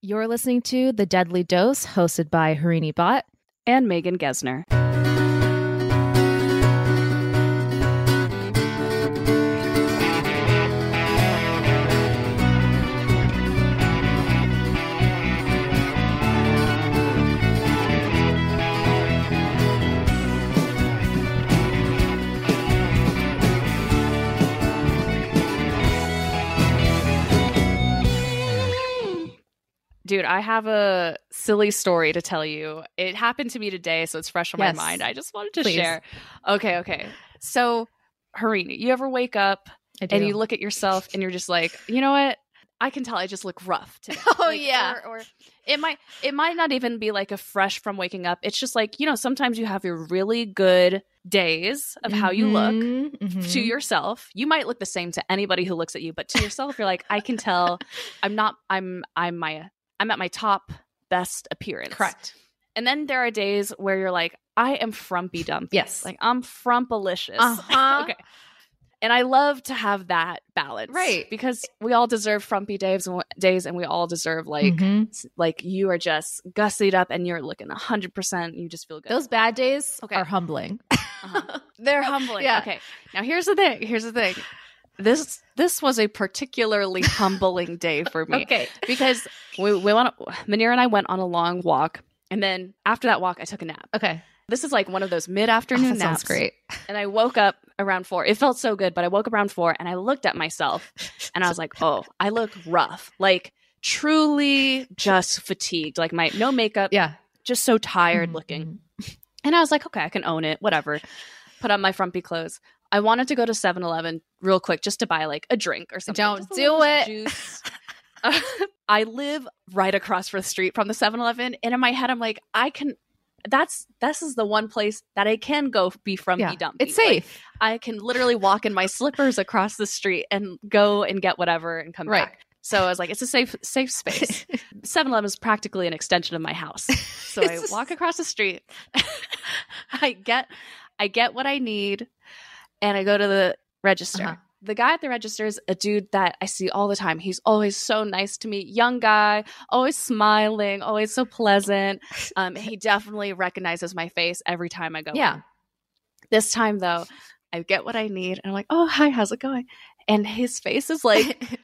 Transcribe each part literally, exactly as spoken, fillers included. You're listening to The Deadly Dose, hosted by Harini Bhatt and Megan Gesner. Dude, I have a silly story to tell you. It happened to me today, so it's fresh on yes. my mind. I just wanted to Please. share. Okay, okay. So, Harini, you ever wake up and you look at yourself and you're just like, you know what? I can tell I just look rough today. Oh, like, yeah. Or, or it might it might not even be like a fresh from waking up. It's just like, you know, sometimes you have your really good days of mm-hmm, how you look mm-hmm. to yourself. You might look the same to anybody who looks at you, but to yourself, you're like, I can tell I'm not, I'm, I'm my... I'm at my top best appearance. Correct. And then there are days where you're like, I am frumpy dumpy. Yes. Like, I'm frumpalicious. Uh-huh. Okay. And I love to have that balance. Right. Because we all deserve frumpy days and, days, and we all deserve, like, mm-hmm. like you are just gussied up and you're looking one hundred percent. You just feel good. Those bad days okay. are humbling. Uh-huh. They're humbling. Yeah. Okay. Now, here's the thing. Here's the thing. This this was a particularly humbling day for me. Okay. Because we, we went, Manira and I went on a long walk. And then after that walk, I took a nap. Okay. This is like one of those mid-afternoon oh, that naps. Sounds great. And I woke up around four. It felt so good, but I woke up around four and I looked at myself and I was like, oh, I look rough. Like, truly just fatigued. Like, my no makeup. Yeah. Just so tired mm-hmm. looking. And I was like, okay, I can own it. Whatever. Put on my frumpy clothes. I wanted to go to seven eleven real quick just to buy like a drink or something. Don't do it. Juice. uh, I live right across the street from the seven eleven. And in my head, I'm like, I can, that's, this is the one place that I can go be from yeah, dumpy. It's safe. Like, I can literally walk in my slippers across the street and go and get whatever and come right. back. So I was like, it's a safe, safe space. seven eleven is practically an extension of my house. So I walk across the street. I get, I get what I need. And I go to the register. Uh-huh. The guy at the register is a dude that I see all the time. He's always so nice to me. Young guy, always smiling, always so pleasant. Um, he definitely recognizes my face every time I go. Yeah. In. This time, though, I get what I need. And I'm like, oh, hi, how's it going? And his face is like,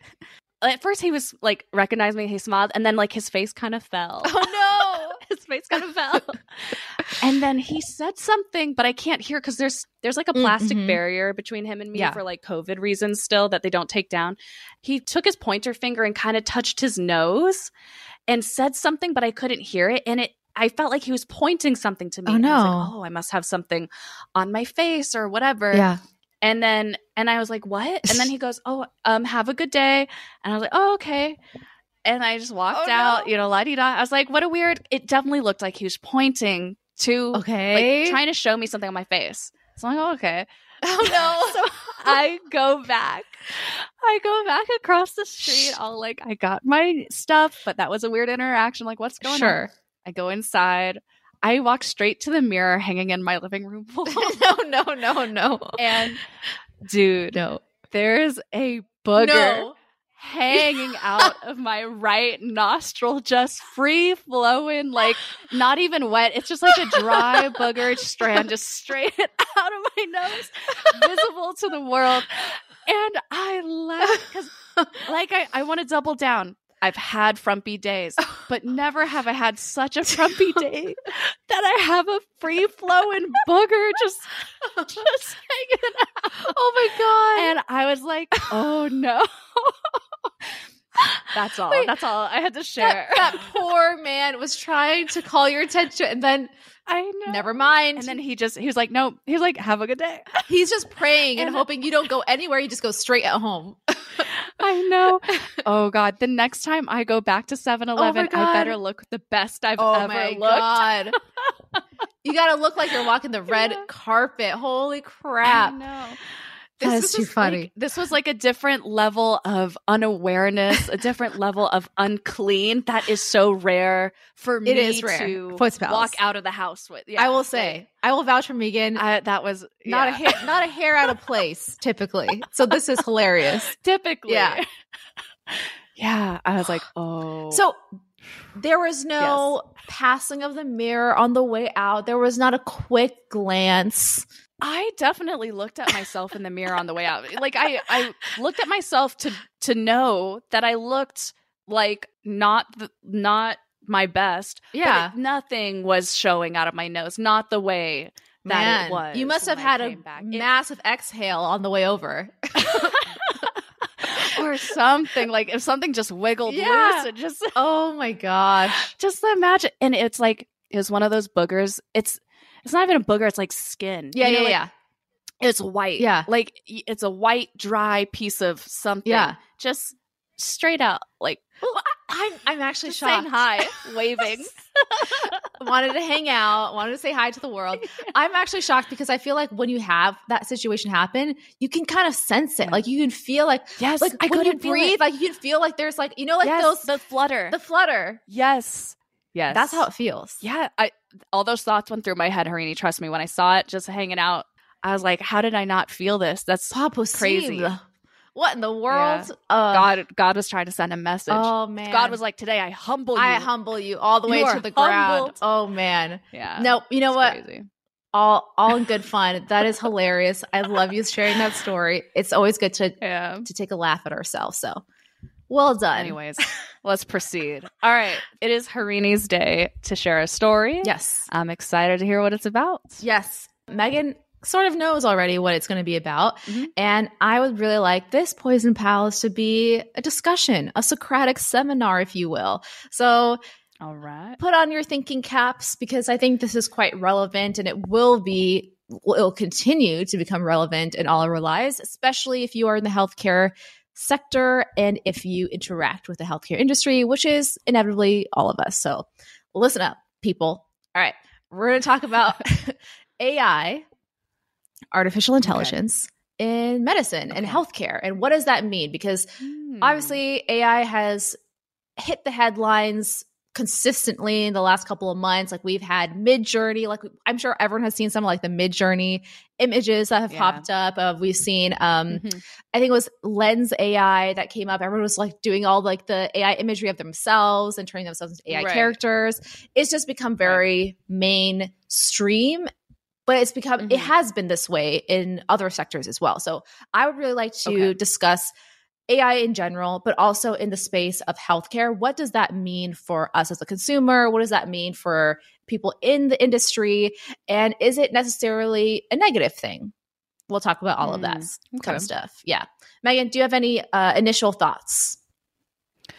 at first he was like, recognized me. He smiled. And then like his face kind of fell. Oh, no. His face kind of fell. And then he said something, but I can't hear because there's there's like a plastic mm-hmm. barrier between him and me yeah. for like COVID reasons still that they don't take down. He took his pointer finger and kind of touched his nose and said something, but I couldn't hear it. And it I felt like he was pointing something to me. Oh, no. I was like, oh, I must have something on my face or whatever. Yeah. And then and I was like, what? And then he goes, oh, um, have a good day. And I was like, oh, okay. And I just walked oh, out, no. you know, la-di-da. I was like, what a weird – it definitely looked like he was pointing to – okay. Like, trying to show me something on my face. So I'm like, oh, okay. Oh, no. So I go back. I go back across the street. All like, I got my stuff, but that was a weird interaction. Like, what's going sure. on? I go inside. I walk straight to the mirror hanging in my living room wall. no, no, no, no. And, dude, no. there's a booger. No. hanging out of my right nostril, just free flowing, like not even wet. It's just like a dry booger strand just straight out of my nose, visible to the world. And I laughed because like I, I want to double down. I've had frumpy days, but never have I had such a frumpy day that I have a free flowing booger just, just hanging out. Oh my God. And I was like, oh no. That's all. Wait, that's all I had to share. That, that poor man was trying to call your attention and then I know. Never mind. And then he just, he was like, no, he was like, have a good day. He's just praying and, and hoping you don't go anywhere. You just go straight at home. I know. Oh God. The next time I go back to seven eleven, oh I better look the best I've oh ever my looked. God. You got to look like you're walking the red yeah. carpet. Holy crap. I know. That's too funny. Like, this was like a different level of unawareness, a different level of unclean. That is so rare for me it is rare. to walk out of the house with. Yeah, I will say, like, I will vouch for Megan. I, that was not yeah. a hair, not a hair out of place typically. So this is hilarious. Typically, yeah, yeah. I was like, oh, so There was no yes. passing of the mirror on the way out. There was not a quick glance. I definitely looked at myself in the mirror on the way out. Like I, I looked at myself to to know that I looked like not the, not my best. Yeah, but it, nothing was showing out of my nose. Not the way that Man, it was. You must have had a back. massive it, exhale on the way over. Or something, like if something just wiggled yeah. loose, it just oh my gosh, just imagine. And it's like it was one of those boogers. It's it's not even a booger. It's like skin. Yeah, you know, yeah, like, yeah. It's white. Yeah, like it's a white dry piece of something. Yeah, just straight out. Like well, I, I'm I'm actually just shocked. Saying hi, waving. Wanted to hang out. Wanted to say hi to the world. I'm actually shocked because I feel like when you have that situation happen, you can kind of sense it. Like you can feel like yes, like I when you breathe, it. like you can feel like there's like you know like yes, those the flutter, the flutter. Yes, yes, that's how it feels. Yeah, I all those thoughts went through my head, Harini. Trust me, when I saw it just hanging out, I was like, how did I not feel this? That's crazy. What in the world? Yeah. Uh, God, God was trying to send a message. Oh man! God was like, "Today I humble you. I humble you all the way you to the humbled. ground." Oh man! Yeah. No, you know what? Crazy. All, all in good fun. That is hilarious. I love you sharing that story. It's always good to yeah. to take a laugh at ourselves. So, well done. Anyways, let's proceed. All right, it is Harini's day to share a story. Yes, I'm excited to hear what it's about. Yes, Megan sort of knows already what it's going to be about. Mm-hmm. And I would really like this Poison Palace to be a discussion, a Socratic seminar, if you will. So all right, put on your thinking caps because I think this is quite relevant and it will be, it will continue to become relevant in all our lives, especially if you are in the healthcare sector and if you interact with the healthcare industry, which is inevitably all of us. So listen up, people. All right. We're going to talk about A I. Artificial intelligence okay. in medicine okay. and healthcare. And what does that mean? Because hmm. obviously A I has hit the headlines consistently in the last couple of months. Like we've had Mid-Journey. Like I'm sure everyone has seen some like the Mid-Journey images that have yeah. popped up. Of we've seen, um, mm-hmm. I think it was Lens A I that came up. Everyone was like doing all like the A I imagery of themselves and turning themselves into A I right. characters. It's just become very right. mainstream. But it's become, mm-hmm. it has been this way in other sectors as well. So I would really like to okay. discuss A I in general, but also in the space of healthcare. What does that mean for us as a consumer? What does that mean for people in the industry? And is it necessarily a negative thing? We'll talk about all mm. of that okay. kind of stuff. Yeah. Megan, do you have any uh, initial thoughts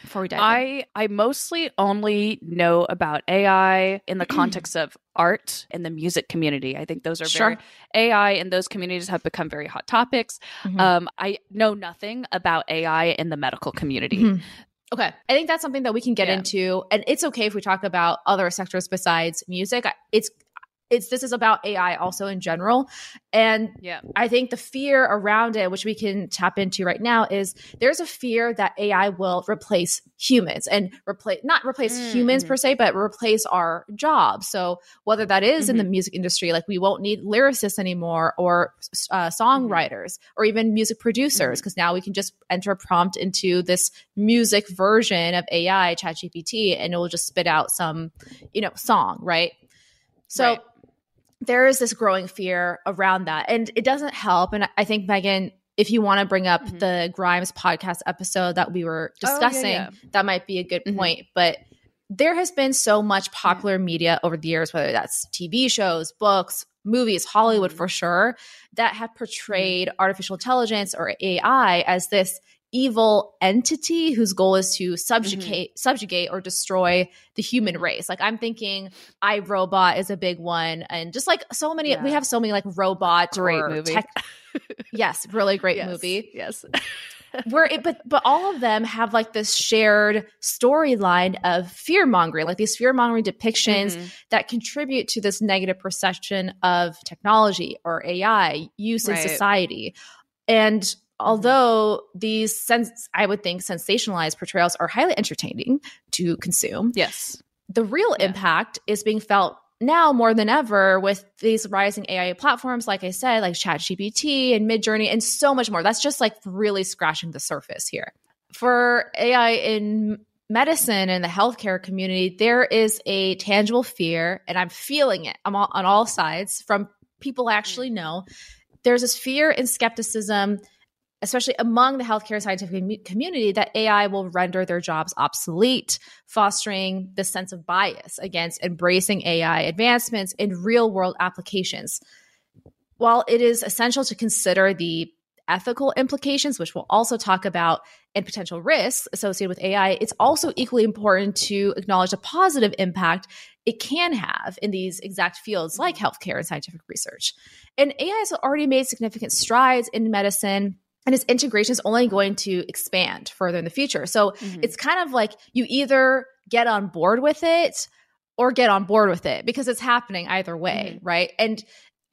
before we dive I, in? I mostly only know about A I in the context of art and the music community. I think those are sure. very A I and those communities have become very hot topics. Mm-hmm. Um, I know nothing about A I in the medical community. Mm-hmm. Okay. I think that's something that we can get yeah. into. And it's okay if we talk about other sectors besides music. It's it's this is about A I also in general. And yeah. I think the fear around it, which we can tap into right now, is there's a fear that A I will replace humans and replace not replace mm-hmm. humans per se, but replace our jobs. So whether that is mm-hmm. in the music industry, like we won't need lyricists anymore or uh, songwriters mm-hmm. or even music producers, because mm-hmm. now we can just enter a prompt into this music version of A I, ChatGPT, and it will just spit out some, you know, song, right? So right. there is this growing fear around that, and it doesn't help. And I think, Megan, if you want to bring up mm-hmm. the Grimes podcast episode that we were discussing, oh, yeah, yeah. that might be a good mm-hmm. point. But there has been so much popular yeah. media over the years, whether that's T V shows, books, movies, Hollywood mm-hmm. for sure, that have portrayed mm-hmm. artificial intelligence or A I as this evil entity whose goal is to subjugate mm-hmm. subjugate or destroy the human race. Like I'm thinking iRobot is a big one. And just like so many, yeah. we have so many like robot great or movie. Tech- yes, really great yes. movie. Yes. Where it, but but all of them have like this shared storyline of fear mongering, like these fear mongering depictions mm-hmm. that contribute to this negative perception of technology or A I use right. in society. And although these, sens- I would think, sensationalized portrayals are highly entertaining to consume, yes, the real yeah. impact is being felt now more than ever with these rising A I platforms, like I said, like ChatGPT and Midjourney and so much more. That's just like really scratching the surface here. For A I in medicine and the healthcare community, there is a tangible fear, and I'm feeling it I'm all, on all sides from people I actually know. There's this fear and skepticism, especially among the healthcare scientific community, that A I will render their jobs obsolete, fostering the sense of bias against embracing A I advancements in real-world applications. While it is essential to consider the ethical implications, which we'll also talk about, and potential risks associated with A I, it's also equally important to acknowledge the positive impact it can have in these exact fields like healthcare and scientific research. And A I has already made significant strides in medicine, and its integration is only going to expand further in the future. So mm-hmm. it's kind of like you either get on board with it or get on board with it, because it's happening either way, mm-hmm. right? And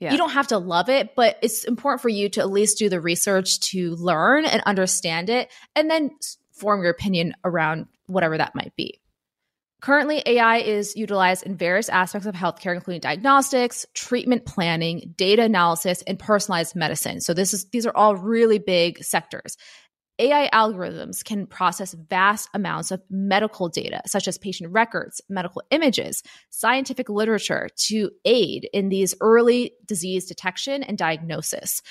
yeah. you don't have to love it, but it's important for you to at least do the research to learn and understand it, and then form your opinion around whatever that might be. Currently, A I is utilized in various aspects of healthcare, including diagnostics, treatment planning, data analysis, and personalized medicine. So this is these are all really big sectors. A I algorithms can process vast amounts of medical data, such as patient records, medical images, scientific literature, to aid in these early disease detection and diagnosis.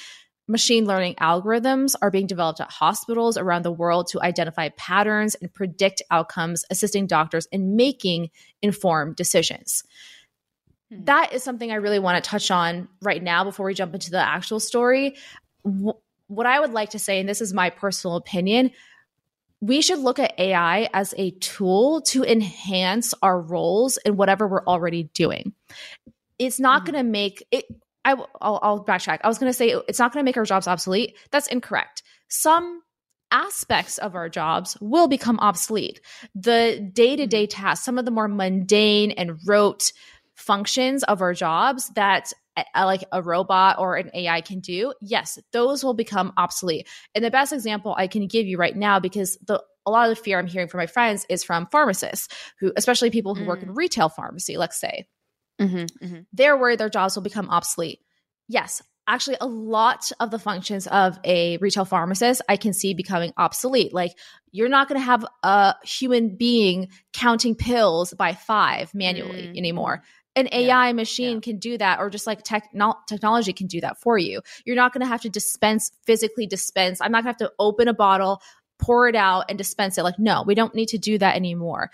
Machine learning algorithms are being developed at hospitals around the world to identify patterns and predict outcomes, assisting doctors in making informed decisions. Hmm. That is something I really want to touch on right now before we jump into the actual story. Wh- what I would like to say, and this is my personal opinion, we should look at A I as a tool to enhance our roles in whatever we're already doing. It's not hmm. going to make it... I, I'll, I'll backtrack. I was going to say it's not going to make our jobs obsolete. That's incorrect. Some aspects of our jobs will become obsolete. The day-to-day tasks, some of the more mundane and rote functions of our jobs that uh, like a robot or an A I can do, yes, those will become obsolete. And the best example I can give you right now, because the a lot of the fear I'm hearing from my friends is from pharmacists, who, especially people who mm. work in retail pharmacy, let's say. Mm-hmm, mm-hmm. They're worried their jobs will become obsolete. Yes, actually, a lot of the functions of a retail pharmacist I can see becoming obsolete. Like, you're not going to have a human being counting pills by five manually mm. anymore. An A I yeah, machine yeah. can do that, or just like techno- technology can do that for you. You're not going to have to dispense, physically dispense. I'm not going to have to open a bottle, pour it out, and dispense it. Like, no, we don't need to do that anymore.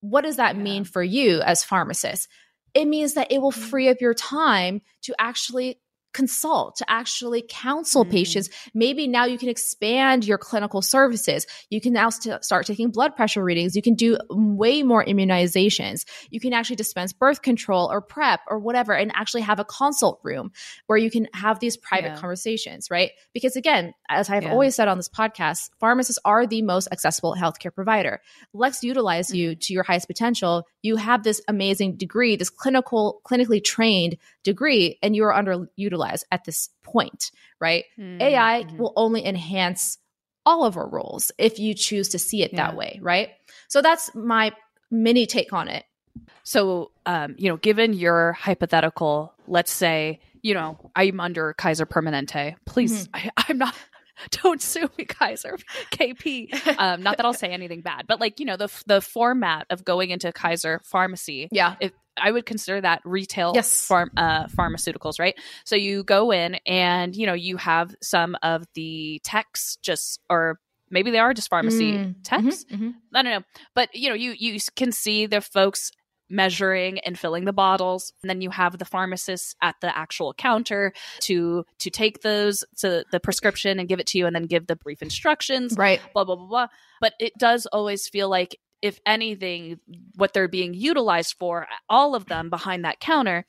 What does that yeah. mean for you as pharmacists? It means that it will free up your time to actually consult, to actually counsel mm-hmm. patients. Maybe now you can expand your clinical services. You can now st- start taking blood pressure readings. You can do way more immunizations. You can actually dispense birth control or PrEP or whatever, and actually have a consult room where you can have these private yeah. conversations, right? Because again, as I've yeah. always said on this podcast, pharmacists are the most accessible healthcare provider. Let's utilize mm-hmm. you to your highest potential. You have this amazing degree, this clinical, clinically trained degree, and you are underutilized at this point, right? Mm-hmm. A I will only enhance all of our roles if you choose to see it yeah. that way, right? So that's my mini take on it. So, um, you know, given your hypothetical, let's say, you know, I'm under Kaiser Permanente. Please, mm-hmm. I, I'm not... Don't sue me, Kaiser, K P. Um, not that I'll say anything bad, but like, you know, the the format of going into Kaiser Pharmacy, yeah, if, I would consider that retail yes. farm uh, pharmaceuticals, right? So you go in and, you know, you have some of the techs just, or maybe they are just pharmacy mm. techs. Mm-hmm, mm-hmm. I don't know. But, you know, you, you can see the folks measuring and filling the bottles, and then you have the pharmacist at the actual counter to to take those to the prescription and give it to you, and then give the brief instructions, right? Blah blah blah blah. But it does always feel like, if anything, what they're being utilized for, all of them behind that counter,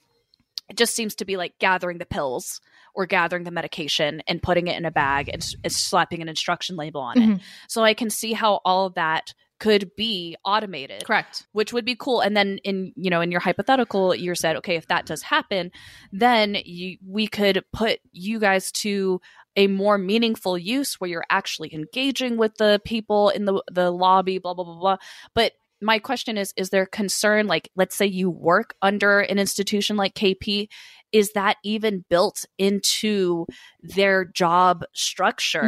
it just seems to be like gathering the pills or gathering the medication and putting it in a bag and, and slapping an instruction label on mm-hmm. it. So I can see how all of that could be automated. Correct. Which would be cool. And then in, you know, in your hypothetical, you said, okay, if that does happen, then you, we could put you guys to a more meaningful use where you're actually engaging with the people in the, the lobby, blah, blah, blah, blah. But my question is, is there concern, like, let's say you work under an institution like K P, is that even built into their job structure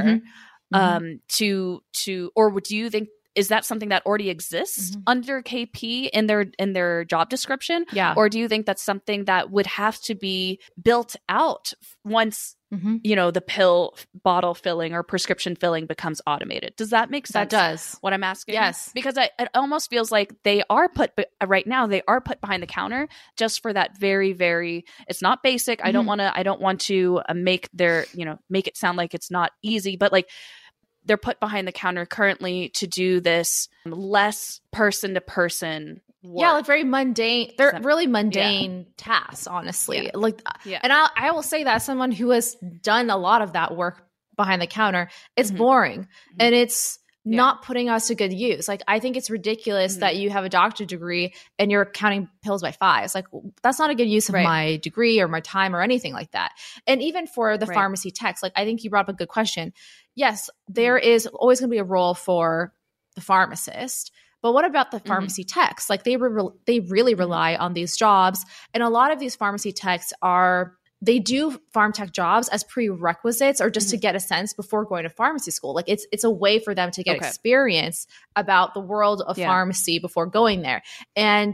mm-hmm. um, mm-hmm. to, to, or would you think is that something that already exists mm-hmm. under K P in their in their job description? Yeah. Or do you think that's something that would have to be built out once mm-hmm. you know, the pill bottle filling or prescription filling becomes automated? Does that make sense? That does. What I'm asking? Yes. Because I, it almost feels like they are put be- right now, they are put behind the counter just for that very, very, it's not basic. Mm-hmm. I don't want to, I don't want to make their, you know, make it sound like it's not easy, but like they're put behind the counter currently to do this less person to person work. Yeah, like very mundane. They're Some, really mundane yeah. tasks, honestly. Yeah. Like, yeah. And I, I will say that as someone who has done a lot of that work behind the counter, it's mm-hmm. boring mm-hmm. and it's yeah. not putting us to good use. Like, I think it's ridiculous mm-hmm. that you have a doctorate degree and you're counting pills by fives. Like, that's not a good use of right. my degree or my time or anything like that. And even for the right. pharmacy techs, like I think you brought up a good question. Yes, there is always going to be a role for the pharmacist, but what about the pharmacy mm-hmm. techs? Like they re- they really rely on these jobs, and a lot of these pharmacy techs are they do pharm tech jobs as prerequisites or just mm-hmm. to get a sense before going to pharmacy school. Like it's it's a way for them to get okay. experience about the world of yeah. pharmacy before going there. And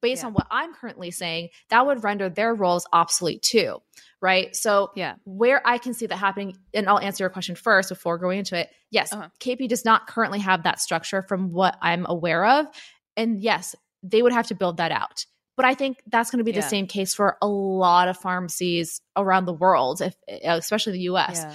based yeah. on what I'm currently saying, that would render their roles obsolete too. Right. So yeah. where I can see that happening, and I'll answer your question first before going into it. Yes. Uh-huh. K P does not currently have that structure from what I'm aware of. And yes, they would have to build that out. But I think that's going to be yeah. the same case for a lot of pharmacies around the world, if, especially the U S Yeah.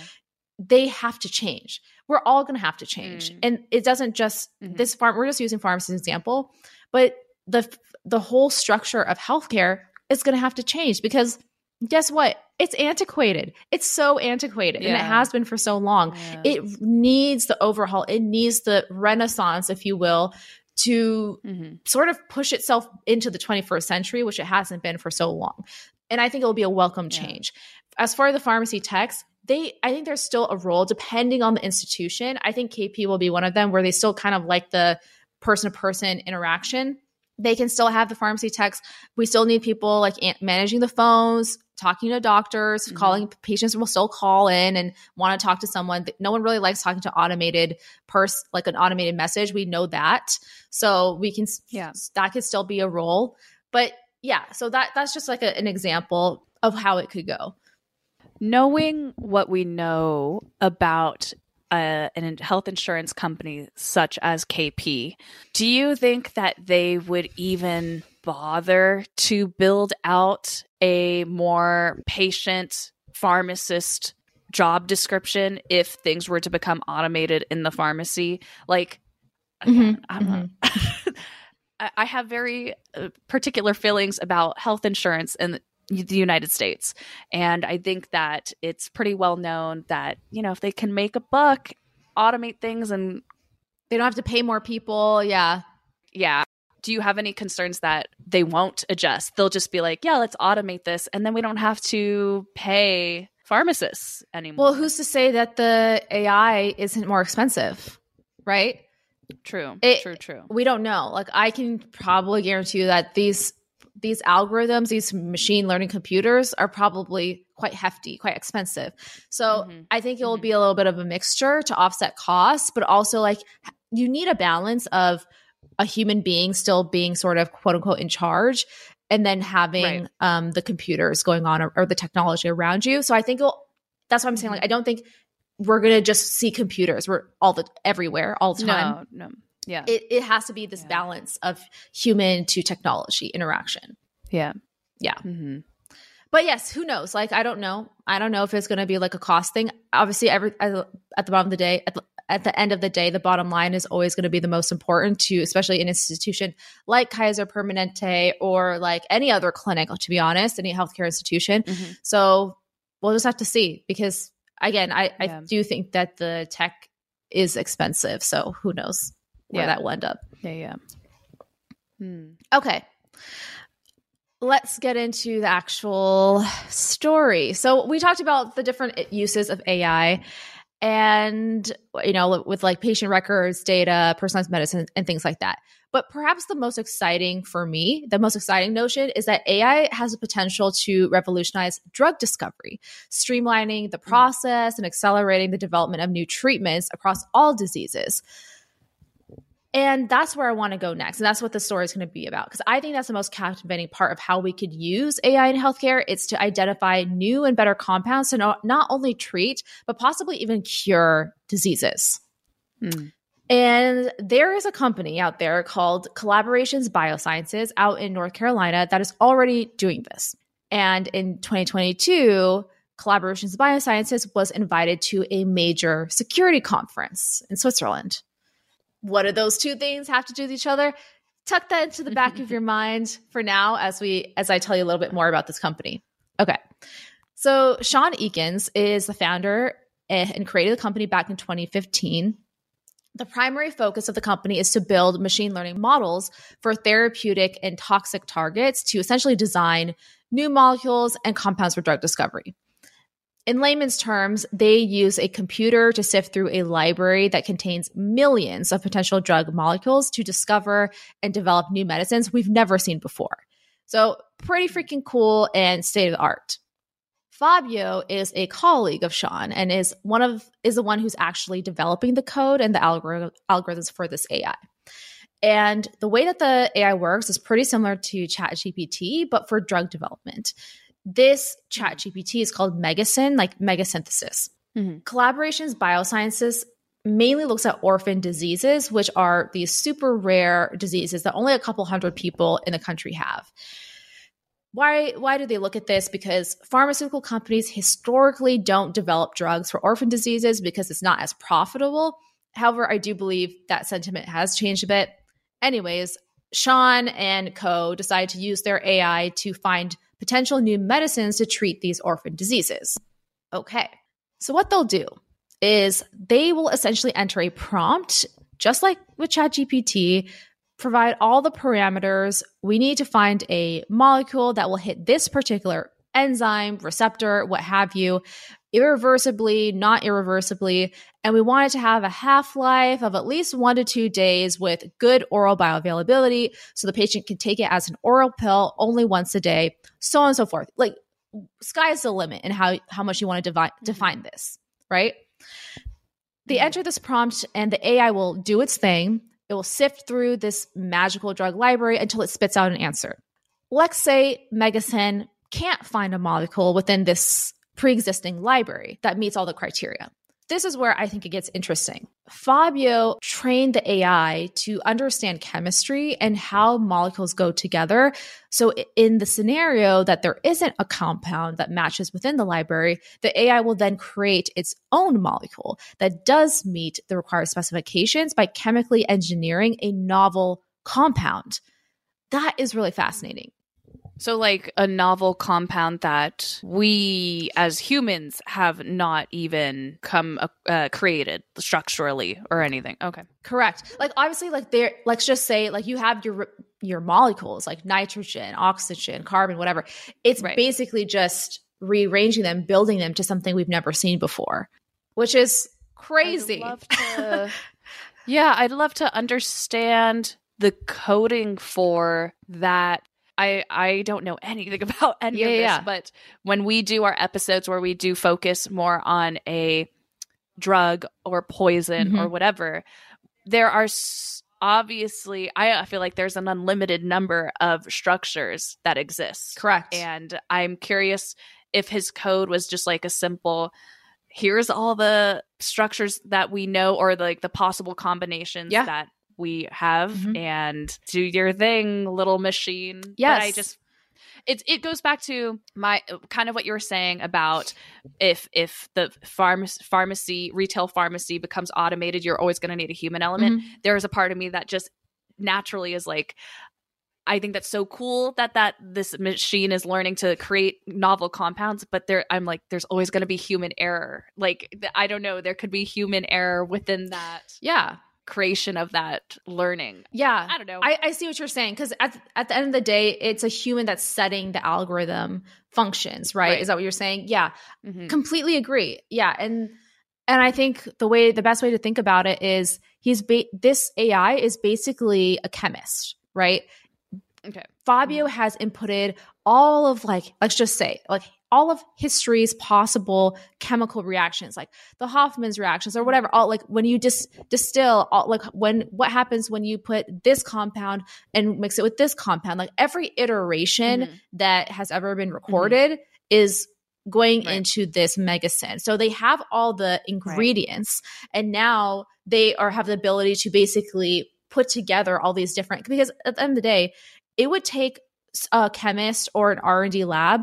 They have to change. We're all going to have to change. Mm. And it doesn't just mm-hmm. this farm. We're just using pharmacy as an example, but the, the whole structure of healthcare is going to have to change because guess what? It's antiquated. It's so antiquated yeah. and it has been for so long. Yeah. It needs the overhaul. It needs the renaissance, if you will, to mm-hmm. sort of push itself into the twenty-first century, which it hasn't been for so long. And I think it'll be a welcome change. Yeah. As far as the pharmacy techs, they, I think there's still a role depending on the institution. I think K P will be one of them where they still kind of like the person-to-person interaction. They can still have the pharmacy techs. We still need people like managing the phones, talking to doctors, mm-hmm. calling patients will still call in and want to talk to someone. No one really likes talking to automated pers- like an automated message. We know that. So we can, yeah. that could still be a role, but yeah. So that, that's just like a, an example of how it could go. Knowing what we know about Uh, an in- health insurance company such as K P, do you think that they would even bother to build out a more patient pharmacist job description if things were to become automated in the pharmacy? Like, again, mm-hmm. I don't mm-hmm. know. I-, I have very uh, particular feelings about health insurance and the- the United States. And I think that it's pretty well known that, you know, if they can make a buck, automate things and they don't have to pay more people. Yeah. Yeah. Do you have any concerns that they won't adjust? They'll just be like, yeah, let's automate this. And then we don't have to pay pharmacists anymore. Well, who's to say that the A I isn't more expensive, right? True. It, true, true. We don't know. Like I can probably guarantee you that these These algorithms, these machine learning computers are probably quite hefty, quite expensive. So mm-hmm. I think it will mm-hmm. be a little bit of a mixture to offset costs, but also like you need a balance of a human being still being sort of quote unquote in charge and then having right. um, the computers going on or, or the technology around you. So I think it'll, that's what I'm saying. Like, I don't think we're going to just see computers. We're all the everywhere all the time. No, no. Yeah, it, it has to be this yeah. balance of human to technology interaction. Yeah. Yeah. Mm-hmm. But yes, who knows? Like, I don't know. I don't know if it's going to be like a cost thing. Obviously, every at the bottom of the day, at the, at the end of the day, the bottom line is always going to be the most important to, especially an institution like Kaiser Permanente or like any other clinic, to be honest, any healthcare institution. Mm-hmm. So we'll just have to see because, again, I, yeah. I do think that the tech is expensive. So who knows? Where yeah. that will end up. Yeah, yeah. Hmm. Okay. Let's get into the actual story. So we talked about the different uses of A I and, you know, with like patient records, data, personalized medicine, and things like that. But perhaps the most exciting for me, the most exciting notion is that A I has the potential to revolutionize drug discovery, streamlining the process and accelerating the development of new treatments across all diseases. And that's where I want to go next. And that's what the story is going to be about, because I think that's the most captivating part of how we could use A I in healthcare. It's to identify new and better compounds to not, not only treat, but possibly even cure diseases. Mm. And there is a company out there called Collaborations Biosciences out in North Carolina that is already doing this. And in twenty twenty-two, Collaborations Biosciences was invited to a major security conference in Switzerland. What do those two things have to do with each other? Tuck that into the back of your mind for now as we as I tell you a little bit more about this company. Okay. So Sean Ekins is the founder and created the company back in twenty fifteen. The primary focus of the company is to build machine learning models for therapeutic and toxic targets to essentially design new molecules and compounds for drug discovery. In layman's terms, they use a computer to sift through a library that contains millions of potential drug molecules to discover and develop new medicines we've never seen before. So pretty freaking cool and state of the art. Fabio is a colleague of Sean and is one of is the one who's actually developing the code and the algor- algorithms for this A I. And the way that the A I works is pretty similar to ChatGPT, but for drug development. This ChatGPT is called Megasyn, like megasynthesis. Mm-hmm. Collaborations Biosciences mainly looks at orphan diseases, which are these super rare diseases that only a couple hundred people in the country have. Why, why do they look at this? Because pharmaceutical companies historically don't develop drugs for orphan diseases because it's not as profitable. However, I do believe that sentiment has changed a bit. Anyways, Sean and co decided to use their A I to find potential new medicines to treat these orphan diseases. Okay, so what they'll do is they will essentially enter a prompt, just like with ChatGPT, provide all the parameters. We need to find a molecule that will hit this particular enzyme, receptor, what have you, irreversibly, not irreversibly, and we want it to have a half-life of at least one to two days with good oral bioavailability so the patient can take it as an oral pill only once a day, so on and so forth. Like, sky's the limit in how, how much you want to devi- define this, right? They enter this prompt and the A I will do its thing. It will sift through this magical drug library until it spits out an answer. Let's say Megasyn can't find a molecule within this pre-existing library that meets all the criteria. This is where I think it gets interesting. Fabio trained the A I to understand chemistry and how molecules go together. So in the scenario that there isn't a compound that matches within the library, the A I will then create its own molecule that does meet the required specifications by chemically engineering a novel compound. That is really fascinating. So like a novel compound that we as humans have not even come uh, created structurally or anything. Okay. Correct. Like obviously like there, let's just say like you have your, your molecules like nitrogen, oxygen, carbon, whatever. It's right. Basically just rearranging them, building them to something we've never seen before, which is crazy. I'd love to, yeah. I'd love to understand the coding for that. I, I don't know anything about any yeah, of this, yeah. But when we do our episodes where we do focus more on a drug or poison mm-hmm. or whatever, there are s- obviously, I feel like there's an unlimited number of structures that exist. Correct. And I'm curious if his code was just like a simple, here's all the structures that we know or like the possible combinations yeah. that we have mm-hmm. and do your thing, little machine. Yes. But I just, it, it goes back to my kind of what you were saying about if, if the pharma, pharmacy, retail pharmacy becomes automated, you're always going to need a human element. Mm-hmm. There's a part of me that just naturally is like, I think that's so cool that, that this machine is learning to create novel compounds, but there, I'm like, there's always going to be human error. Like, I don't know, there could be human error within that. Yeah. Creation of that learning. Yeah. I don't know. I, I see what you're saying. Cause at, at the end of the day, it's a human that's setting the algorithm functions, right? right. Is that what you're saying? Yeah. Mm-hmm. Completely agree. Yeah. And, and I think the way, the best way to think about it is he's, ba- this A I is basically a chemist, right? Okay. Fabio mm-hmm. has inputted all of like, let's just say like all of history's possible chemical reactions, like the Hoffman's reactions or whatever, all like when you dis- distill, all, like when what happens when you put this compound and mix it with this compound, like every iteration mm-hmm. that has ever been recorded mm-hmm. is going right. into this Megasyn. So they have all the ingredients right. and now they are have the ability to basically put together all these different, because at the end of the day, it would take a chemist or an R and D lab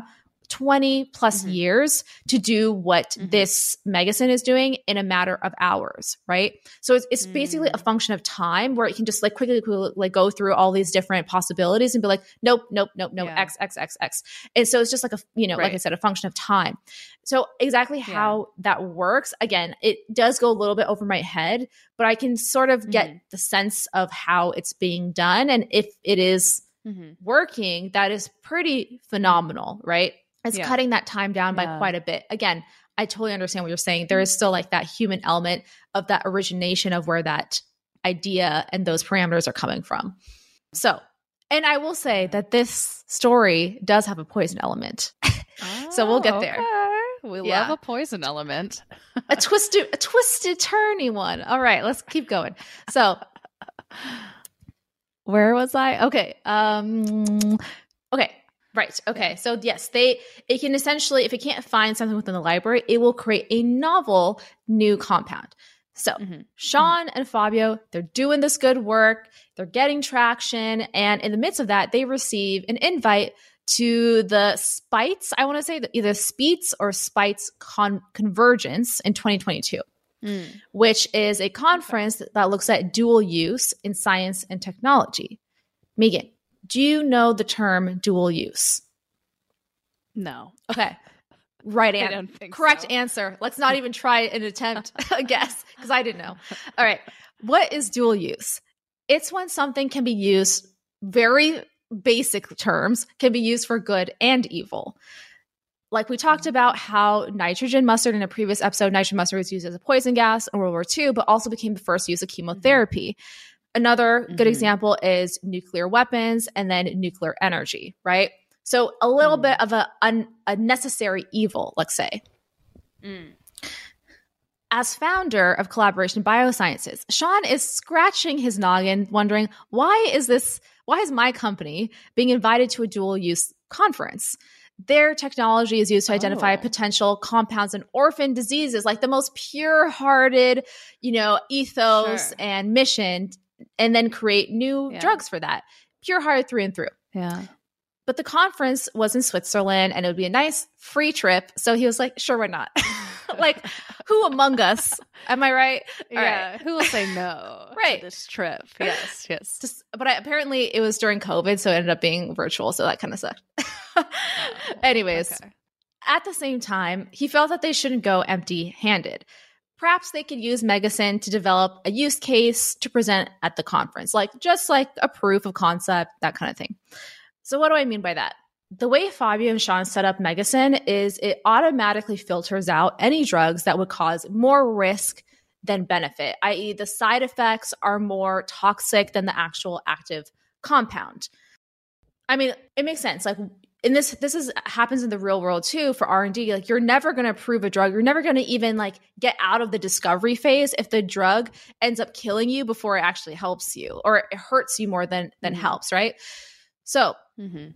twenty plus mm-hmm. years to do what mm-hmm. this Megasyn is doing in a matter of hours, right? So it's, it's mm. basically a function of time where it can just like quickly, quickly like go through all these different possibilities and be like, nope, nope, nope, nope, yeah. X, X, X, X. And so it's just like a, you know, right. like I said, a function of time. So exactly how yeah. that works, again, it does go a little bit over my head, but I can sort of mm-hmm. get the sense of how it's being done. And if it is mm-hmm. working, that is pretty phenomenal, right? It's yeah. cutting that time down by yeah. quite a bit. Again, I totally understand what you're saying. There is still like that human element of that origination of where that idea and those parameters are coming from. So, and I will say that this story does have a poison element. Oh, so we'll get there. Okay. We yeah. love a poison element. a twisted, a twisted, turny one. All right, let's keep going. So where was I? Okay. Um, okay. Right. Okay. So yes, they, it can essentially, if it can't find something within the library, it will create a novel new compound. So mm-hmm. Sean mm-hmm. and Fabio, they're doing this good work. They're getting traction. And in the midst of that, they receive an invite to the Spiez, I want to say either Spiez or Spiez con- Convergence in twenty twenty-two, mm. which is a conference okay. that looks at dual use in science and technology. Megan, do you know the term dual use? No. Okay. Right answer. I don't think Correct so. answer. Let's not even try an attempt, a guess, because I didn't know. All right. What is dual use? It's when something can be used, very basic terms, can be used for good and evil. Like we talked about how nitrogen mustard in a previous episode, nitrogen mustard was used as a poison gas in World War Two, but also became the first use of chemotherapy. Mm-hmm. Another good mm-hmm. example is nuclear weapons and then nuclear energy, right? So a little mm. bit of a un- a necessary evil, let's say. Mm. As founder of Collaboration Biosciences, Sean is scratching his noggin, wondering why is this? Why is my company being invited to a dual-use conference? Their technology is used to identify oh. potential compounds and orphan diseases, like the most pure-hearted, you know, ethos sure. and mission. And then create new yeah. drugs for that. Pure heart through and through. Yeah. But the conference was in Switzerland and it would be a nice free trip. So he was like, sure, why not? Like, who among us? Am I right? All yeah. right. Who will say no right. to this trip? Yes, yes. Just, but I, apparently it was during COVID, so it ended up being virtual. So that kind of sucked. oh, Anyways, okay. At the same time, he felt that they shouldn't go empty-handed. Perhaps they could use Megasyn to develop a use case to present at the conference, like just like a proof of concept, that kind of thing. So what do I mean by that? The way Fabio and Sean set up Megasyn is it automatically filters out any drugs that would cause more risk than benefit, that is the side effects are more toxic than the actual active compound. I mean, it makes sense. Like, and this this is happens in the real world too for R and D. Like you're never going to approve a drug. You're never going to even like get out of the discovery phase if the drug ends up killing you before it actually helps you, or it hurts you more than than mm-hmm. helps, right? So mm-hmm.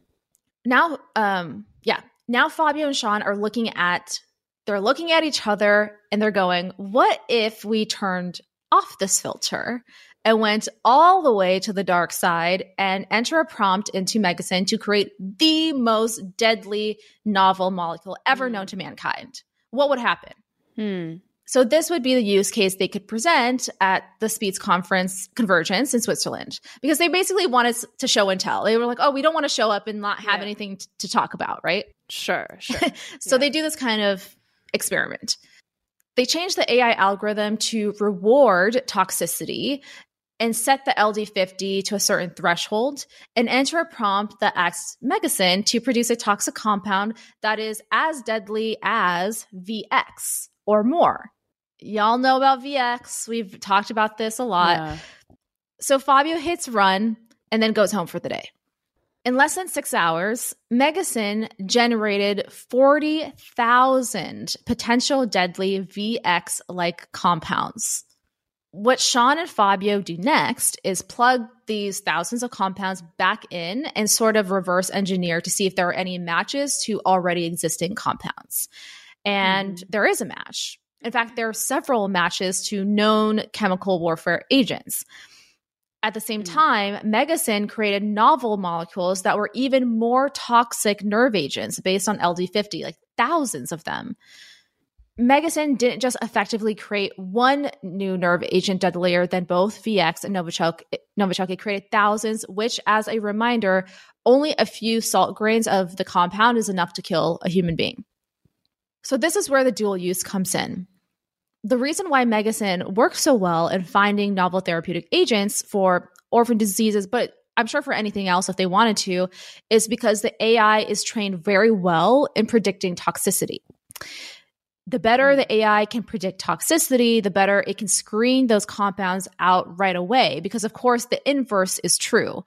now, um, yeah, now Fabio and Sean are looking at they're looking at each other and they're going, "What if we turned off this filter?" and went all the way to the dark side and enter a prompt into Megasyn to create the most deadly novel molecule ever mm. known to mankind. What would happen? Hmm. So this would be the use case they could present at the Spiez Conference Convergence in Switzerland, because they basically wanted to show and tell. They were like, oh, we don't want to show up and not have yeah. anything t- to talk about, right? Sure, sure. So yeah. they do this kind of experiment. They change the A I algorithm to reward toxicity and set the L D fifty to a certain threshold and enter a prompt that asks Megasyn to produce a toxic compound that is as deadly as V X or more. Y'all know about V X. We've talked about this a lot. Yeah. So Fabio hits run and then goes home for the day. In less than six hours, Megasyn generated forty thousand potential deadly V X-like compounds. What Sean and Fabio do next is plug these thousands of compounds back in and sort of reverse engineer to see if there are any matches to already existing compounds. And mm. there is a match. In fact, there are several matches to known chemical warfare agents. At the same time, Megasyn created novel molecules that were even more toxic nerve agents based on L D fifty, like thousands of them. Megasyn didn't just effectively create one new nerve agent deadlier than both V X and Novichok. Novichok, it created thousands, which, as a reminder, only a few salt grains of the compound is enough to kill a human being. So this is where the dual use comes in. The reason why Megasyn works so well in finding novel therapeutic agents for orphan diseases, but I'm sure for anything else if they wanted to, is because the A I is trained very well in predicting toxicity. The better the A I can predict toxicity, the better it can screen those compounds out right away, because of course the inverse is true.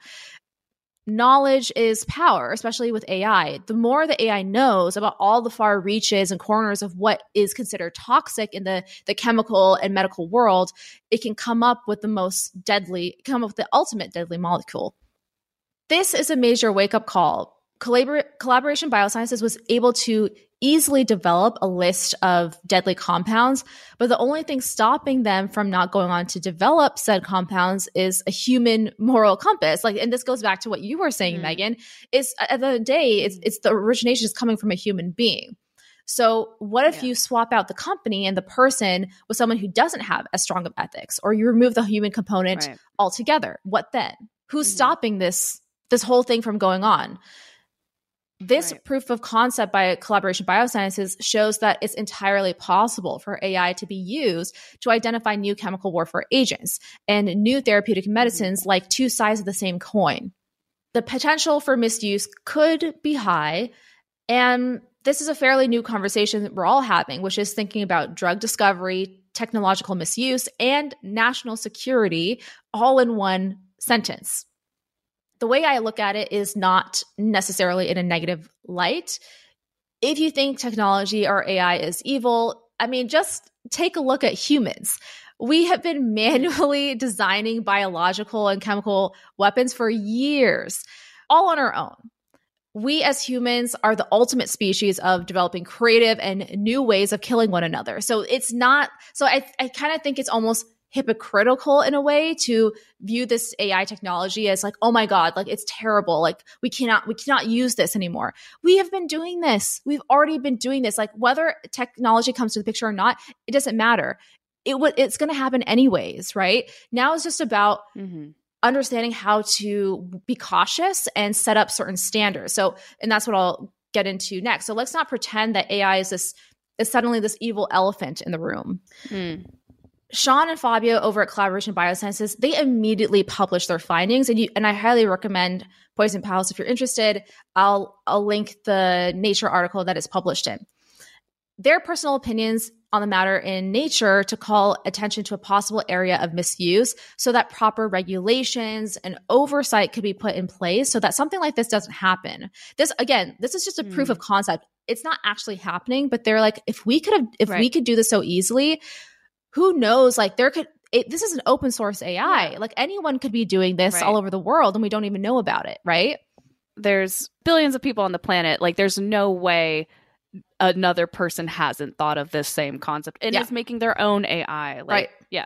Knowledge is power, especially with A I. The more the A I knows about all the far reaches and corners of what is considered toxic in the, the chemical and medical world, it can come up with the most deadly, come up with the ultimate deadly molecule. This is a major wake-up call. Collabor- Collaboration Biosciences was able to easily develop a list of deadly compounds, but the only thing stopping them from not going on to develop said compounds is a human moral compass. Like, and this goes back to what you were saying, mm-hmm. Megan, is at the end of the day, it's, it's the origination is coming from a human being. So what if yeah. you swap out the company and the person with someone who doesn't have as strong of ethics, or you remove the human component right. altogether? What then? Who's mm-hmm. stopping this, this whole thing from going on? This right. proof of concept by Collaboration Biosciences shows that it's entirely possible for A I to be used to identify new chemical warfare agents and new therapeutic medicines, like two sides of the same coin. The potential for misuse could be high, and this is a fairly new conversation that we're all having, which is thinking about drug discovery, technological misuse, and national security all in one sentence. The way I look at it is not necessarily in a negative light. If you think technology or A I is evil, I mean, just take a look at humans. We have been manually designing biological and chemical weapons for years, all on our own. We as humans are the ultimate species of developing creative and new ways of killing one another. So it's not, so I, I kind of think it's almost hypocritical in a way to view this A I technology as like, oh my God, like it's terrible. Like we cannot, we cannot use this anymore. We have been doing this. We've already been doing this. Like whether technology comes to the picture or not, it doesn't matter. It would, it's going to happen anyways, right? Now it's just about mm-hmm. understanding how to be cautious and set up certain standards. So, and that's what I'll get into next. So let's not pretend that A I is this, is suddenly this evil elephant in the room. Mm. Sean and Fabio over at Collaboration Biosciences, they immediately published their findings. And you, and I highly recommend Poison Pals if you're interested. I'll, I'll link the Nature article that it's published in. Their personal opinions on the matter in Nature to call attention to a possible area of misuse so that proper regulations and oversight could be put in place so that something like this doesn't happen. This, again, this is just a mm. proof of concept. It's not actually happening, but they're like, if we could have, if right. we could do this so easily, who knows? Like there could, it, this is an open source A I. Yeah. Like anyone could be doing this right. all over the world and we don't even know about it, right? There's billions of people on the planet. Like there's no way another person hasn't thought of this same concept and yeah. is making their own A I. Like, right. Yeah.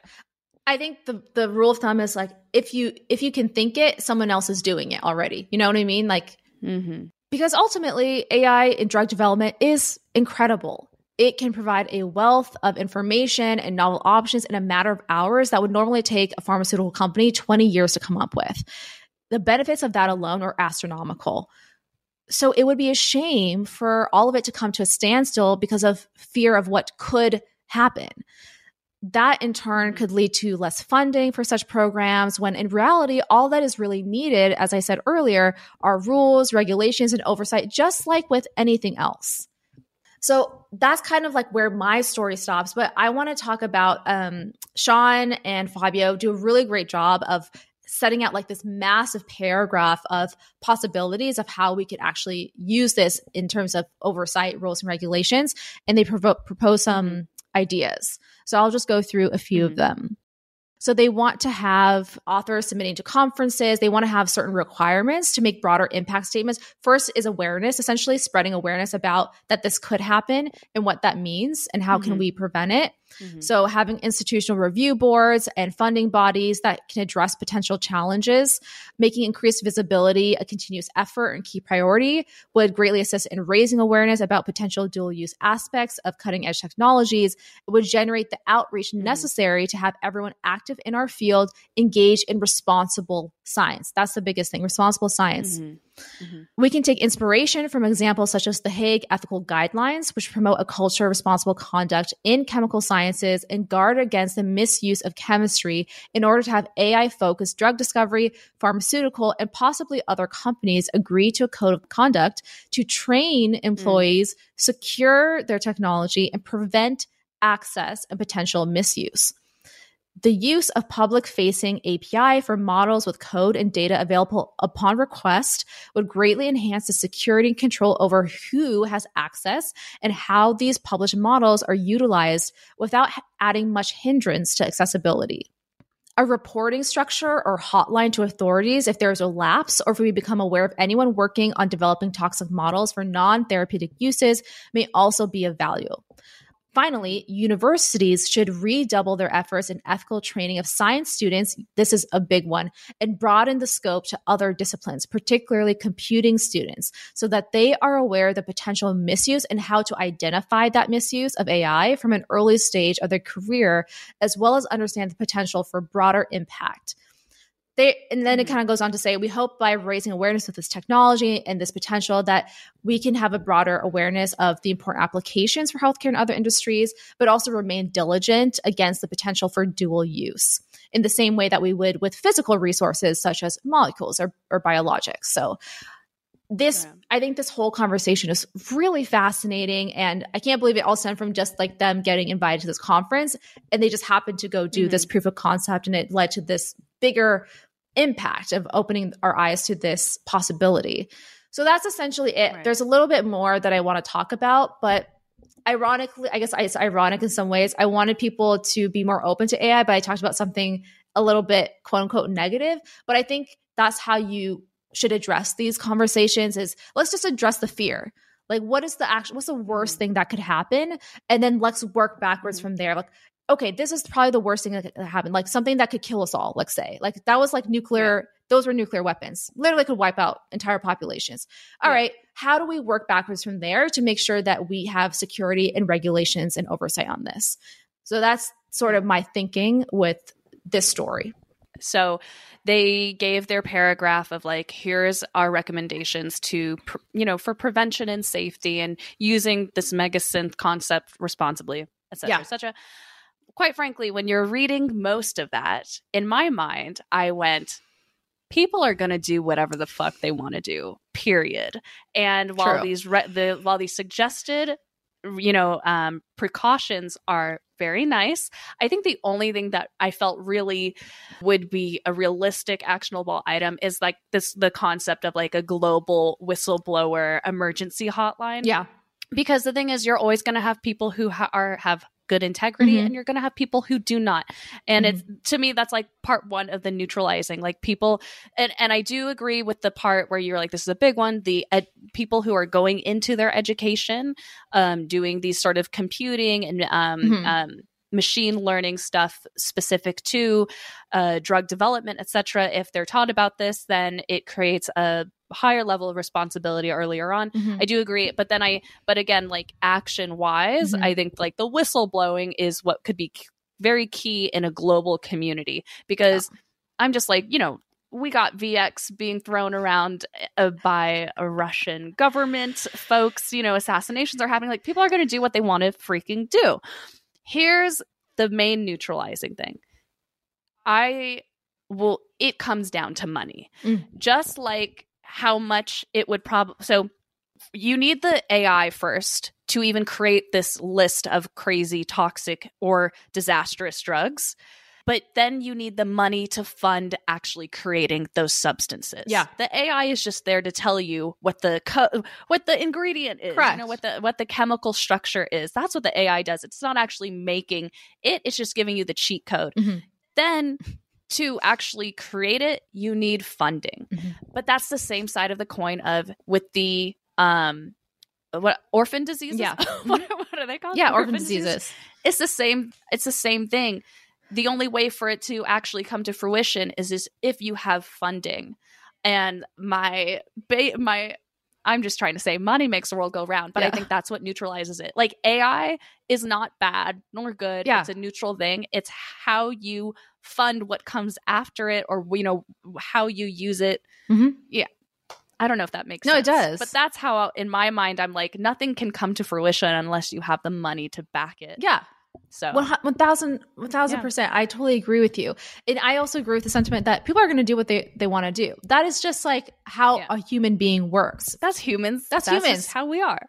I think the the rule of thumb is like, if you, if you can think it, someone else is doing it already. You know what I mean? Like, mm-hmm. because ultimately A I in drug development is incredible. It can provide a wealth of information and novel options in a matter of hours that would normally take a pharmaceutical company twenty years to come up with. The benefits of that alone are astronomical. So it would be a shame for all of it to come to a standstill because of fear of what could happen. That in turn could lead to less funding for such programs when in reality, all that is really needed, as I said earlier, are rules, regulations, and oversight, just like with anything else. So that's kind of like where my story stops. But I want to talk about um, Sean and Fabio do a really great job of setting out like this massive paragraph of possibilities of how we could actually use this in terms of oversight, rules, and regulations. And they pro- propose some ideas. So I'll just go through a few mm-hmm. of them. So they want to have authors submitting to conferences. They want to have certain requirements to make broader impact statements. First is awareness, essentially spreading awareness about that this could happen and what that means and how mm-hmm. can we prevent it. Mm-hmm. So having institutional review boards and funding bodies that can address potential challenges, making increased visibility a continuous effort and key priority would greatly assist in raising awareness about potential dual-use aspects of cutting-edge technologies. It would generate the outreach mm-hmm. necessary to have everyone active in our field engage in responsible science. That's the biggest thing, responsible science. Mm-hmm. Mm-hmm. We can take inspiration from examples such as the Hague Ethical Guidelines, which promote a culture of responsible conduct in chemical sciences and guard against the misuse of chemistry in order to have A I-focused drug discovery, pharmaceutical, and possibly other companies agree to a code of conduct to train employees, mm. secure their technology, and prevent access and potential misuse. The use of public-facing A P I for models with code and data available upon request would greatly enhance the security and control over who has access and how these published models are utilized without adding much hindrance to accessibility. A reporting structure or hotline to authorities if there is a lapse or if we become aware of anyone working on developing toxic models for non-therapeutic uses may also be of value. Finally, universities should redouble their efforts in ethical training of science students. This is a big one, and broaden the scope to other disciplines, particularly computing students, so that they are aware of the potential misuse and how to identify that misuse of A I from an early stage of their career, as well as understand the potential for broader impact. They, and then it kind of goes on to say, we hope by raising awareness of this technology and this potential that we can have a broader awareness of the important applications for healthcare and other industries, but also remain diligent against the potential for dual use in the same way that we would with physical resources such as molecules or, or biologics. So this, yeah. I think this whole conversation is really fascinating. And I can't believe it all stemmed from just like them getting invited to this conference. And they just happened to go do mm-hmm. this proof of concept. And it led to this bigger impact of opening our eyes to this possibility. So that's essentially it. Right. There's a little bit more that I want to talk about, but ironically, I guess it's ironic in some ways. I wanted people to be more open to A I, but I talked about something a little bit quote unquote negative, but I think that's how you should address these conversations is let's just address the fear. Like what is the action, what's the worst thing that could happen? And then let's work backwards mm-hmm. from there. Like, okay, this is probably the worst thing that could happen, like something that could kill us all, let's say. Like that was like nuclear, yeah. those were nuclear weapons. Literally could wipe out entire populations. All yeah. right, how do we work backwards from there to make sure that we have security and regulations and oversight on this? So that's sort of my thinking with this story. So they gave their paragraph of like, here's our recommendations to, pr- you know, for prevention and safety and using this Megasyn concept responsibly, et cetera, yeah. et cetera. Quite frankly, when you're reading most of that, in my mind, I went, people are going to do whatever the fuck they want to do, period. And while True. these re- the while these suggested, you know, um, precautions are very nice, I think the only thing that I felt really would be a realistic, actionable item is like this the concept of like a global whistleblower emergency hotline. Yeah. Because the thing is, you're always going to have people who ha- are have good integrity mm-hmm. and you're going to have people who do not. And mm-hmm. it's, to me, that's like part one of the neutralizing, like people. And, and I do agree with the part where you're like, this is a big one. The ed- people who are going into their education, um, doing these sort of computing and um, mm-hmm. um, machine learning stuff specific to uh, drug development, et cetera. If they're taught about this, then it creates a higher level of responsibility earlier on. Mm-hmm. I do agree. But then I, but again, like action wise, mm-hmm. I think like the whistleblowing is what could be very key in a global community because yeah. I'm just like, you know, we got V X being thrown around uh, by a Russian government folks, you know, assassinations are happening. Like people are going to do what they want to freaking do. Here's the main neutralizing thing. I will, it comes down to money, mm. just like how much it would probably, so you need the A I first to even create this list of crazy, toxic, or disastrous drugs. But then you need the money to fund actually creating those substances. Yeah. The A I is just there to tell you what the co- what the ingredient is, Correct. you know, what the what the chemical structure is. That's what the A I does. It's not actually making it. It's just giving you the cheat code. Mm-hmm. Then to actually create it, you need funding. Mm-hmm. But that's the same side of the coin of with the um what orphan diseases? Yeah. what, what are they called? Yeah, orphan, orphan diseases. diseases. It's the same it's the same thing. The only way for it to actually come to fruition is, is if you have funding. And my ba- my I'm just trying to say money makes the world go round, but yeah. I think that's what neutralizes it. Like A I is not bad nor good. Yeah. It's a neutral thing. It's how you fund what comes after it, or you know, how you use it. Mm-hmm. Yeah. I don't know if that makes no, sense. No, it does. But that's how, in my mind, I'm like, nothing can come to fruition unless you have the money to back it. Yeah. So one thousand percent. Yeah. I totally agree with you. And I also agree with the sentiment that people are going to do what they, they want to do. That is just like how yeah. a human being works. That's humans. That's, That's humans. That's how we are.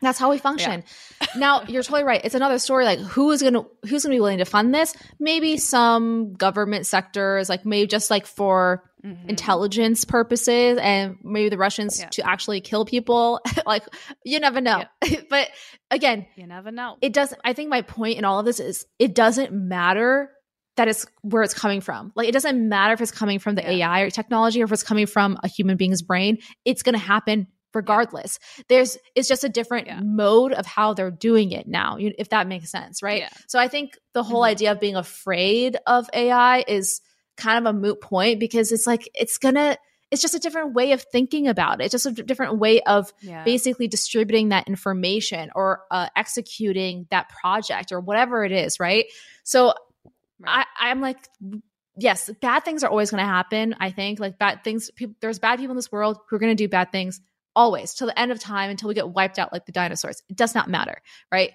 That's how we function. Yeah. Now, you're totally right. It's another story. Like who is going to, who's going to be willing to fund this? Maybe some government sectors, like maybe just like for mm-hmm. intelligence purposes, and maybe the Russians yeah. to actually kill people. Like you never know. Yeah. But again, you never know. It doesn't, I think my point in all of this is it doesn't matter that it's where it's coming from. Like it doesn't matter if it's coming from the yeah. A I or technology, or if it's coming from a human being's brain, it's going to happen regardless. Yeah. There's, it's just a different yeah. mode of how they're doing it now, if that makes sense. Right. Yeah. So I think the whole mm-hmm. idea of being afraid of A I is kind of a moot point, because it's like, it's gonna, it's just a different way of thinking about it. It's just a d- different way of yeah. basically distributing that information, or uh, executing that project, or whatever it is. Right. So right. I, I'm like, yes, bad things are always going to happen. I think like bad things, pe- there's bad people in this world who are going to do bad things. Always, till the end of time, until we get wiped out like the dinosaurs. It does not matter, right?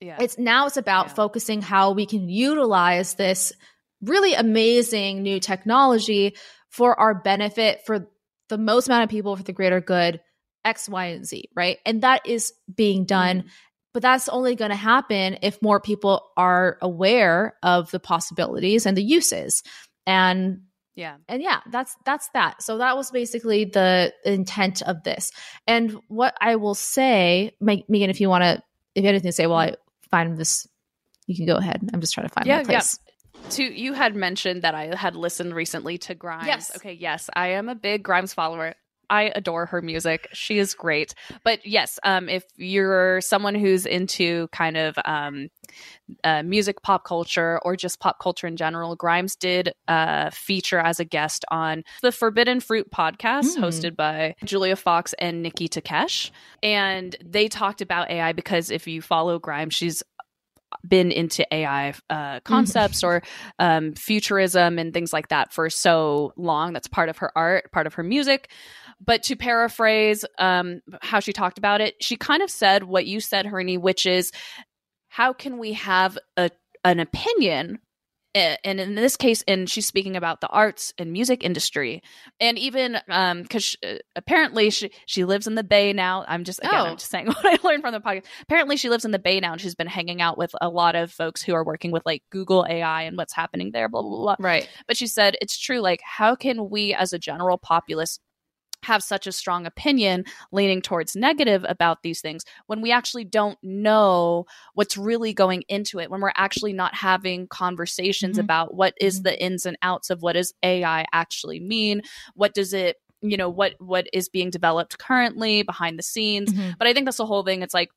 Yeah. It's now it's about yeah. focusing how we can utilize this really amazing new technology for our benefit, for the most amount of people, for the greater good, X, Y, and Z, right? And that is being done, mm-hmm. but that's only going to happen if more people are aware of the possibilities and the uses. And Yeah. And yeah, that's, that's that. So that was basically the intent of this. And what I will say, Megan, if you want to, if you have anything to say while I find this, you can go ahead. I'm just trying to find yeah, my place. Yeah. To, you had mentioned that I had listened recently to Grimes. Yes. Okay. Yes. I am a big Grimes follower. I adore her music. She is great. But yes, um, if you're someone who's into kind of um, uh, music, pop culture, or just pop culture in general, Grimes did uh, feature as a guest on the Forbidden Fruit podcast mm. hosted by Julia Fox and Nikki Takesh. And they talked about A I, because if you follow Grimes, she's been into A I uh, concepts or um, futurism and things like that for so long. That's part of her art, part of her music. But to paraphrase um, how she talked about it, she kind of said what you said, Harini, which is how can we have a an opinion? And in this case, and she's speaking about the arts and music industry, and even um, because apparently she she lives in the Bay now. I'm just again, oh. I'm just saying what I learned from the podcast. Apparently, she lives in the Bay now, and she's been hanging out with a lot of folks who are working with like Google A I and what's happening there. Blah blah blah. Right. But she said it's true. Like, how can we as a general populace have such a strong opinion leaning towards negative about these things when we actually don't know what's really going into it, when we're actually not having conversations mm-hmm. about what is the ins and outs of what does A I actually mean? What does it, you know, what, what is being developed currently behind the scenes? Mm-hmm. But I think that's the whole thing. It's like,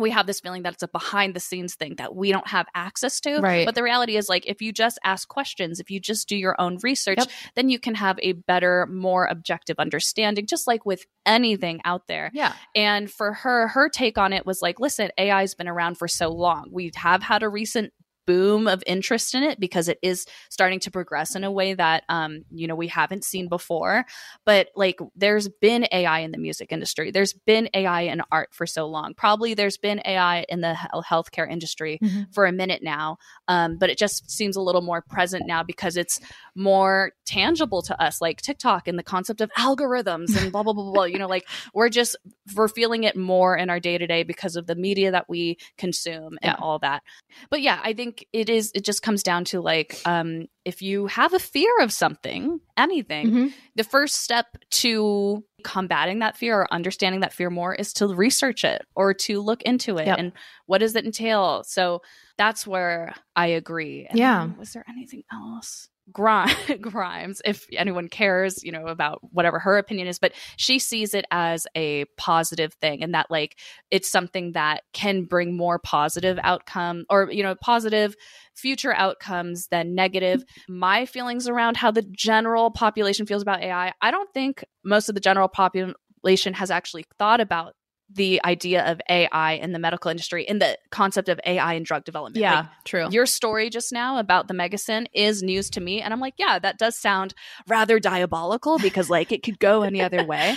we have this feeling that it's a behind the scenes thing that we don't have access to. Right. But the reality is like, if you just ask questions, if you just do your own research, yep. then you can have a better, more objective understanding, just like with anything out there. Yeah. And for her, her take on it was like, listen, A I has been around for so long. We have had a recent boom of interest in it because it is starting to progress in a way that, um, you know, we haven't seen before, but like there's been A I in the music industry. There's been A I in art for so long. Probably there's been A I in the healthcare industry mm-hmm. for a minute now. Um, but it just seems a little more present now because it's more tangible to us, like TikTok and the concept of algorithms and blah, blah, blah, blah, you know, like we're just we're feeling it more in our day to day because of the media that we consume and yeah. all that. But yeah, I think it is, it just comes down to like, um, if you have a fear of something, anything, mm-hmm. the first step to combating that fear or understanding that fear more is to research it or to look into it. Yep. And what does it entail? So that's where I agree. And yeah. Then, was there anything else? Grimes, if anyone cares, you know, about whatever her opinion is, but she sees it as a positive thing and that like it's something that can bring more positive outcome or, you know, positive future outcomes than negative. My feelings around how the general population feels about A I, I don't think most of the general population has actually thought about the idea of A I in the medical industry and the concept of A I in drug development. Yeah, like, true. Your story just now about the Megasyn is news to me. And I'm like, yeah, that does sound rather diabolical because like it could go any other way.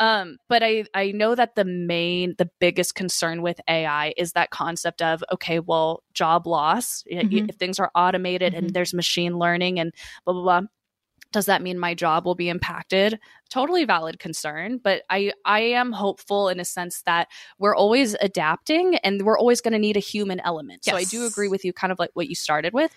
Um, but I, I know that the main, the biggest concern with A I is that concept of, okay, well, job loss, mm-hmm. if things are automated mm-hmm. and there's machine learning and blah, blah, blah. Does that mean my job will be impacted? Totally valid concern, but I, I am hopeful in a sense that we're always adapting and we're always going to need a human element. Yes. So I do agree with you, kind of like what you started with.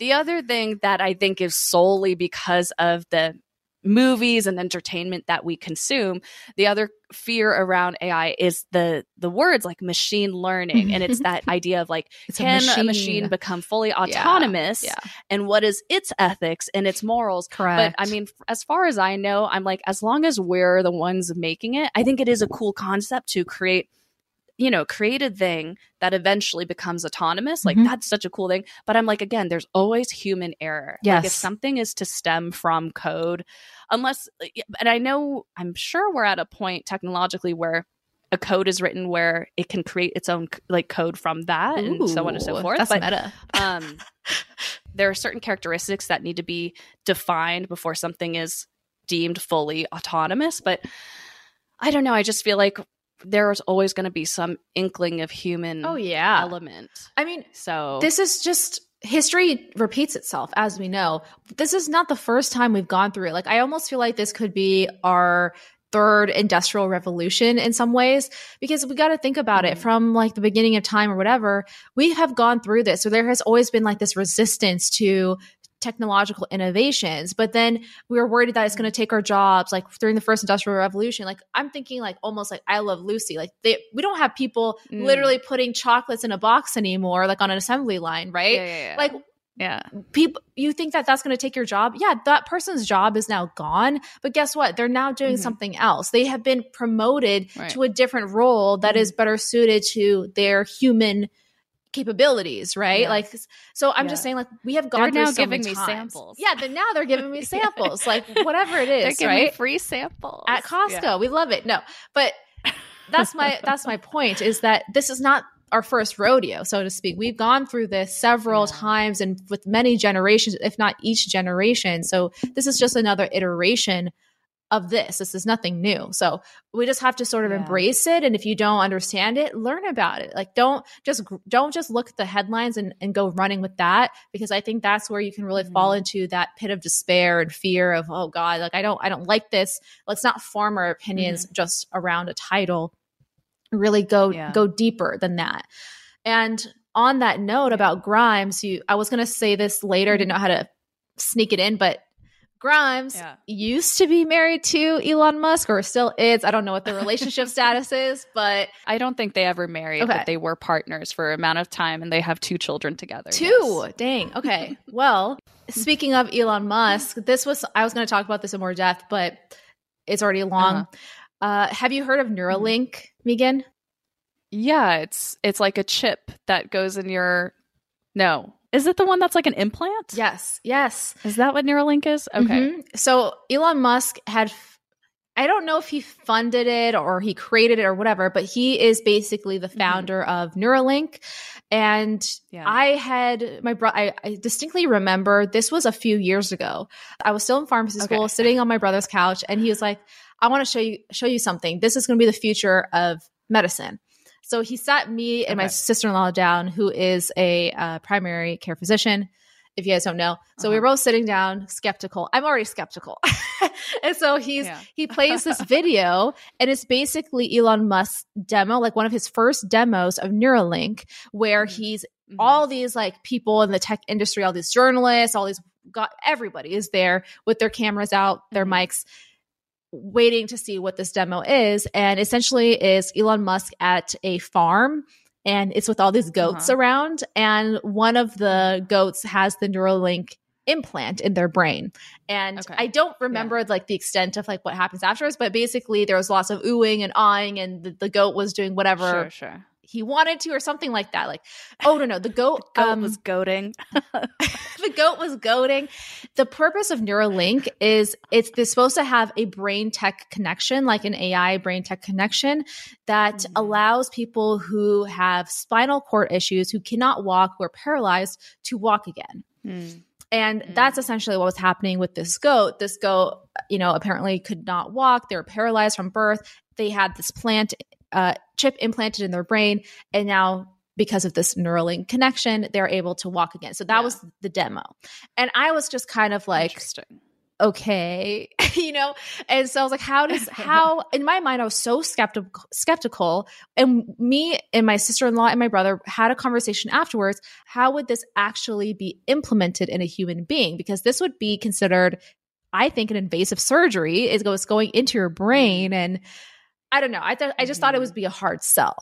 The other thing that I think is solely because of the movies and entertainment that we consume, the other fear around A I is the the words like machine learning. And it's that idea of like, it's can a machine. a machine become fully autonomous? Yeah, yeah. And what is its ethics and its morals? Correct. But I mean, as far as I know, I'm like, as long as we're the ones making it, I think it is a cool concept to create, you know, create a thing that eventually becomes autonomous. Like mm-hmm. that's such a cool thing. But I'm like, again, there's always human error. Yes. Like if something is to stem from code, unless, and I know, I'm sure we're at a point technologically where a code is written where it can create its own like code from that Ooh, and so on and so forth. That's but, meta. um, there are certain characteristics that need to be defined before something is deemed fully autonomous. But I don't know. I just feel like there's always going to be some inkling of human oh, yeah. element. I mean, so this is just history repeats itself, as we know. This is not the first time we've gone through it. Like, I almost feel like this could be our third industrial revolution in some ways, because we got to think about mm-hmm. it from like the beginning of time or whatever. We have gone through this. So there has always been like this resistance to technological innovations, but then we were worried that it's going to take our jobs. Like during the first industrial revolution, like I'm thinking like almost like I Love Lucy, like they, we don't have people mm. literally putting chocolates in a box anymore, like on an assembly line, right? Yeah, yeah, yeah. Like yeah, people, you think that that's going to take your job? Yeah, that person's job is now gone, but guess what? They're now doing mm-hmm. something else. They have been promoted right. to a different role that mm-hmm. is better suited to their human capabilities, right? Yeah. Like, so I'm yeah. just saying, like, we have gone they're through now so giving many me times. samples. Yeah, but now they're giving me samples, like whatever it is, they're giving right? me free samples at Costco. Yeah. We love it. No, but that's my that's my point is that this is not our first rodeo, so to speak. We've gone through this several yeah. times and with many generations, if not each generation. So this is just another iteration of this. This is nothing new. So we just have to sort of yeah. embrace it. And if you don't understand it, learn about it. Like don't just, don't just look at the headlines and, and go running with that, because I think that's where you can really mm-hmm. fall into that pit of despair and fear of, oh God, like I don't, I don't like this. Let's not form our opinions mm-hmm. just around a title. Really go, yeah. go deeper than that. And on that note about Grimes, you, I was going to say this later, didn't know how to sneak it in, but Grimes yeah. used to be married to Elon Musk, or still is. I don't know what the relationship status is, but I don't think they ever married, okay. but they were partners for an amount of time and they have two children together. Two? Yes. Dang. Okay. Well, speaking of Elon Musk, this was, I was going to talk about this in more depth, but it's already long. Uh-huh. Uh, have you heard of Neuralink, Megan? Yeah. It's, it's like a chip that goes in your, no. Is it the one that's like an implant? Yes. Yes. Is that what Neuralink is? Okay. Mm-hmm. So Elon Musk had, f- I don't know if he funded it or he created it or whatever, but he is basically the founder mm-hmm. of Neuralink. And yeah. I had my bro, I, I distinctly remember this was a few years ago. I was still in pharmacy okay. school sitting on my brother's couch. And he was like, I want to show you, show you something. This is going to be the future of medicine. So he sat me and okay. my sister-in-law down, who is a uh, primary care physician, if you guys don't know. So uh-huh. we were both sitting down, skeptical. I'm already skeptical. And so he's yeah. he plays this video, and it's basically Elon Musk's demo, like one of his first demos of Neuralink, where mm-hmm. he's mm-hmm. all these like people in the tech industry, all these journalists, all these got everybody is there with their cameras out, mm-hmm. their mics, waiting to see what this demo is. And essentially is Elon Musk at a farm, and it's with all these goats uh-huh. around. And one of the goats has the Neuralink implant in their brain. And okay. I don't remember yeah. like the extent of like what happens afterwards, but basically there was lots of oohing and awing, and the, the goat was doing whatever. Sure, sure. He wanted to, or something like that. Like, oh no, no, the goat, the goat um, was goating. The goat was goating. The purpose of Neuralink is it's they're supposed to have a brain tech connection, like an A I brain tech connection that mm-hmm. allows people who have spinal cord issues, who cannot walk, who are paralyzed, to walk again. Mm. And mm. that's essentially what was happening with this goat. This goat, you know, apparently could not walk. They were paralyzed from birth. They had this plant Uh, chip implanted in their brain, and now because of this Neuralink connection, they're able to walk again. So that yeah. was the demo, and I was just kind of like, okay, you know. And so I was like, how does how in my mind I was so skeptical, skeptical, and me and my sister-in-law and my brother had a conversation afterwards. How would this actually be implemented in a human being? Because this would be considered, I think, an invasive surgery. It goes going into your brain and. I don't know. I thought I just thought it would be a hard sell.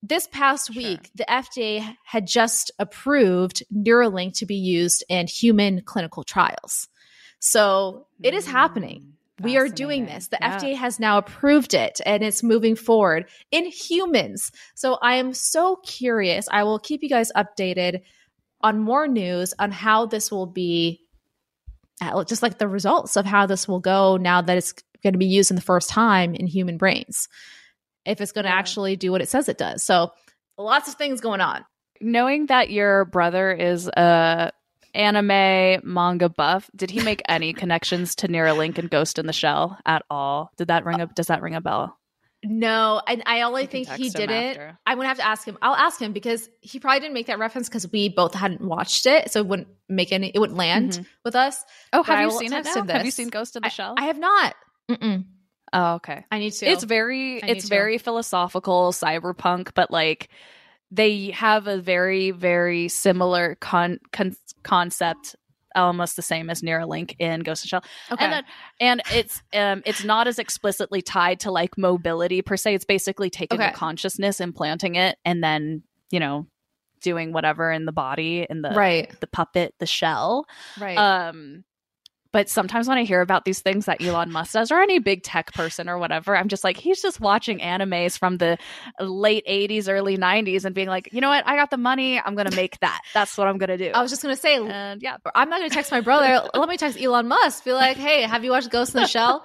This past sure. week, the F D A had just approved Neuralink to be used in human clinical trials. So mm, it is happening. We are doing this. The yeah. F D A has now approved it, and it's moving forward in humans. So I am so curious. I will keep you guys updated on more news on how this will be, just like the results of how this will go now that it's going to be used in the first time in human brains, if it's going to yeah. actually do what it says it does. So lots of things going on. Knowing that your brother is a anime manga buff, did he make any connections to Neuralink and Ghost in the Shell at all? Did that ring a, does that ring a bell? No, and I only you think he did it. After. I'm going to have to ask him. I'll ask him, because he probably didn't make that reference because we both hadn't watched it. So it wouldn't make any, it wouldn't land mm-hmm. with us. Oh, have you seen it now? Have you seen Ghost in the I, Shell? I have not. Mm-mm. Oh, okay. I need to. It's very, it's to. very philosophical, cyberpunk, but like they have a very, very similar con, con concept, almost the same as Neuralink in Ghost in the Shell. Okay, and, then, and it's um, it's not as explicitly tied to like mobility per se. It's basically taking okay. a consciousness, implanting it, and then you know doing whatever in the body, in the right. the puppet, the shell, right? Um. But sometimes when I hear about these things that Elon Musk does, or any big tech person or whatever, I'm just like, he's just watching animes from the late eighties, early nineties and being like, you know what? I got the money. I'm going to make that. That's what I'm going to do. I was just going to say, and yeah, I'm not going to text my brother. Let me text Elon Musk. Be like, hey, have you watched Ghost in the Shell?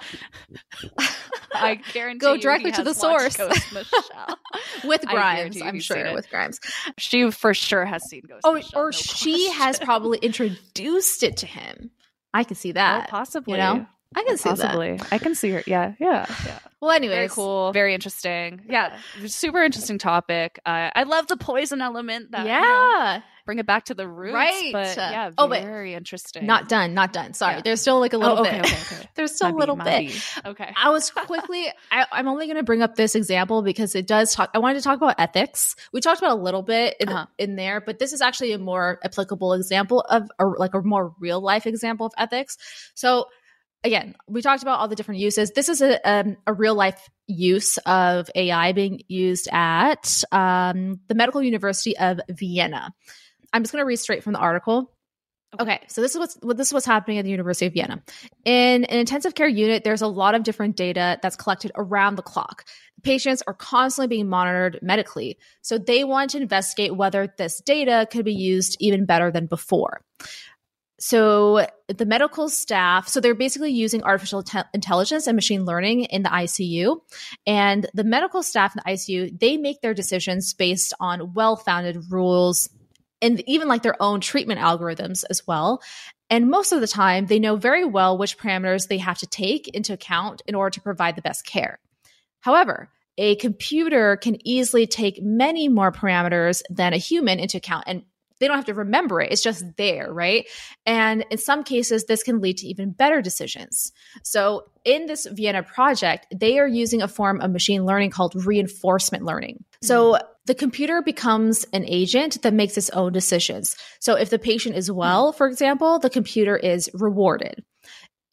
I guarantee Go you directly he has to the source. Ghost in the Shell. With Grimes, I'm sure. With Grimes. She for sure has seen Ghost oh, in the Shell. Or no she question. has probably introduced it to him. I can see that. Oh, possibly. You know? I can oh, see possibly. that. I can see her. Yeah. Yeah. yeah. Well, anyways. Very cool. Very interesting. Yeah. Super interesting topic. Uh, I love the poison element. That, yeah. You know, bring it back to the roots. Right. But yeah, very oh, interesting. Not done. Not done. Sorry. Yeah. There's still like a little oh, okay, bit. Okay, okay. There's still my a little bee, bit. Bee. Okay. I was quickly, I, I'm only going to bring up this example because it does talk, I wanted to talk about ethics. We talked about a little bit in, uh-huh. in there, but this is actually a more applicable example of, or like a more real life example of ethics. So again, we talked about all the different uses. This is a um, a real life use of A I being used at um, the Medical University of Vienna. I'm just going to read straight from the article. Okay. okay, so this is what's this is what's happening at the University of Vienna. In an intensive care unit, there's a lot of different data that's collected around the clock. Patients are constantly being monitored medically, so they want to investigate whether this data could be used even better than before. So the medical staff, so they're basically using artificial te- intelligence and machine learning in the I C U. And the medical staff in the I C U, they make their decisions based on well-founded rules and even like their own treatment algorithms as well. And most of the time, they know very well which parameters they have to take into account in order to provide the best care. However, a computer can easily take many more parameters than a human into account and they don't have to remember it. It's just there, right? And in some cases, this can lead to even better decisions. So in this Vienna project, they are using a form of machine learning called reinforcement learning. So the computer becomes an agent that makes its own decisions. So if the patient is well, for example, the computer is rewarded.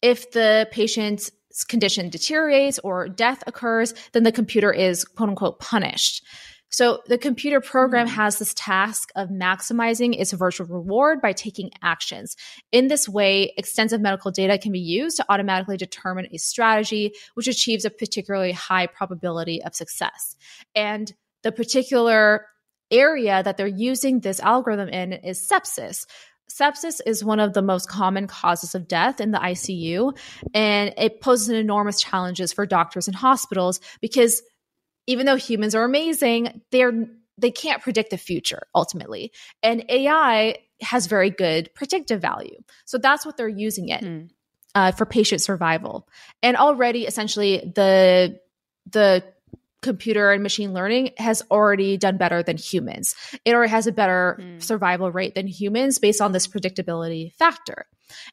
If the patient's condition deteriorates or death occurs, then the computer is quote unquote punished. So the computer program has this task of maximizing its virtual reward by taking actions. In this way, extensive medical data can be used to automatically determine a strategy which achieves a particularly high probability of success. And the particular area that they're using this algorithm in is sepsis. Sepsis is one of the most common causes of death in the I C U, and it poses enormous challenges for doctors and hospitals because even though humans are amazing, they're, they can't predict the future ultimately. And A I has very good predictive value. So that's what they're using it mm. uh, for patient survival. And already, essentially, the the computer and machine learning has already done better than humans. It already has a better mm. survival rate than humans based on this predictability factor.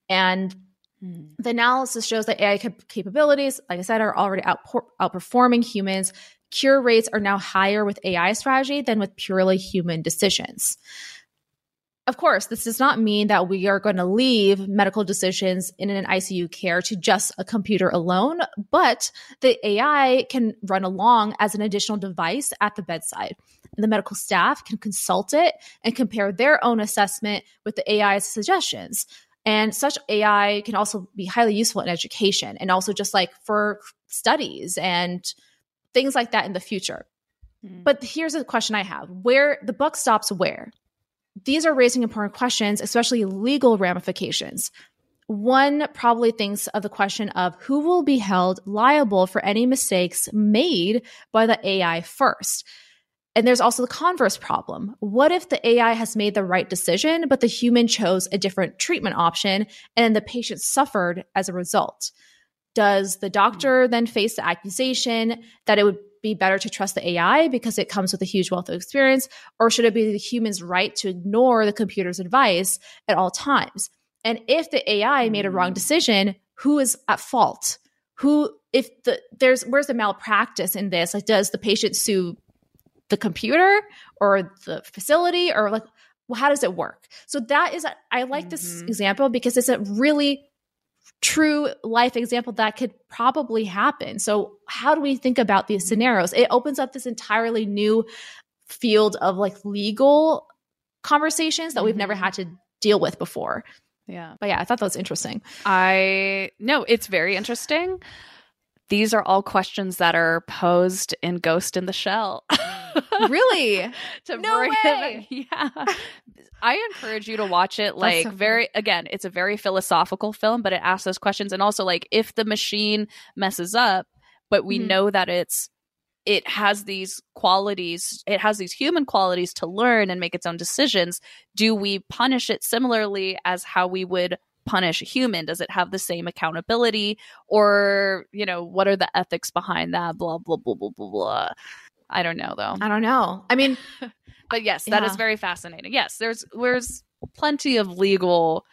And the analysis shows that A I cap- capabilities, like I said, are already outpo- outperforming humans. Cure rates are now higher with A I strategy than with purely human decisions. Of course, this does not mean that we are going to leave medical decisions in an I C U care to just a computer alone, but the A I can run along as an additional device at the bedside. The medical staff can consult it and compare their own assessment with the A I's suggestions. And such A I can also be highly useful in education and also just like for studies and things like that in the future. Mm. But here's a question I have. Where the buck stops where? These are raising important questions, especially legal ramifications. One probably thinks of the question of who will be held liable for any mistakes made by the A I first. And there's also the converse problem. What if the A I has made the right decision, but the human chose a different treatment option and the patient suffered as a result? Does the doctor then face the accusation that it would be better to trust the A I because it comes with a huge wealth of experience? Or should it be the human's right to ignore the computer's advice at all times? And if the A I made a wrong decision, who is at fault? Who, if the, there's, where's the malpractice in this? Like, does the patient sue the computer or the facility, or like, well, how does it work? So that is, I like mm-hmm. this example because it's a really true life example that could probably happen. So how do we think about these scenarios? It opens up this entirely new field of like legal conversations that mm-hmm. we've never had to deal with before. Yeah. But yeah, I thought that was interesting. I no, it's very interesting. These are all questions that are posed in Ghost in the Shell. Really? to no bring way! Them, yeah. I encourage you to watch it. Like, so very, again, it's a very philosophical film, but it asks those questions. And also, like, if the machine messes up, but we mm-hmm. know that it's, it has these qualities, it has these human qualities to learn and make its own decisions, do we punish it similarly as how we would punish a human? Does it have the same accountability? Or, you know, what are the ethics behind that? Blah, blah, blah, blah, blah, blah. I don't know, though. I don't know. I mean, but yes, that yeah. is very fascinating. Yes, there's there's plenty of legal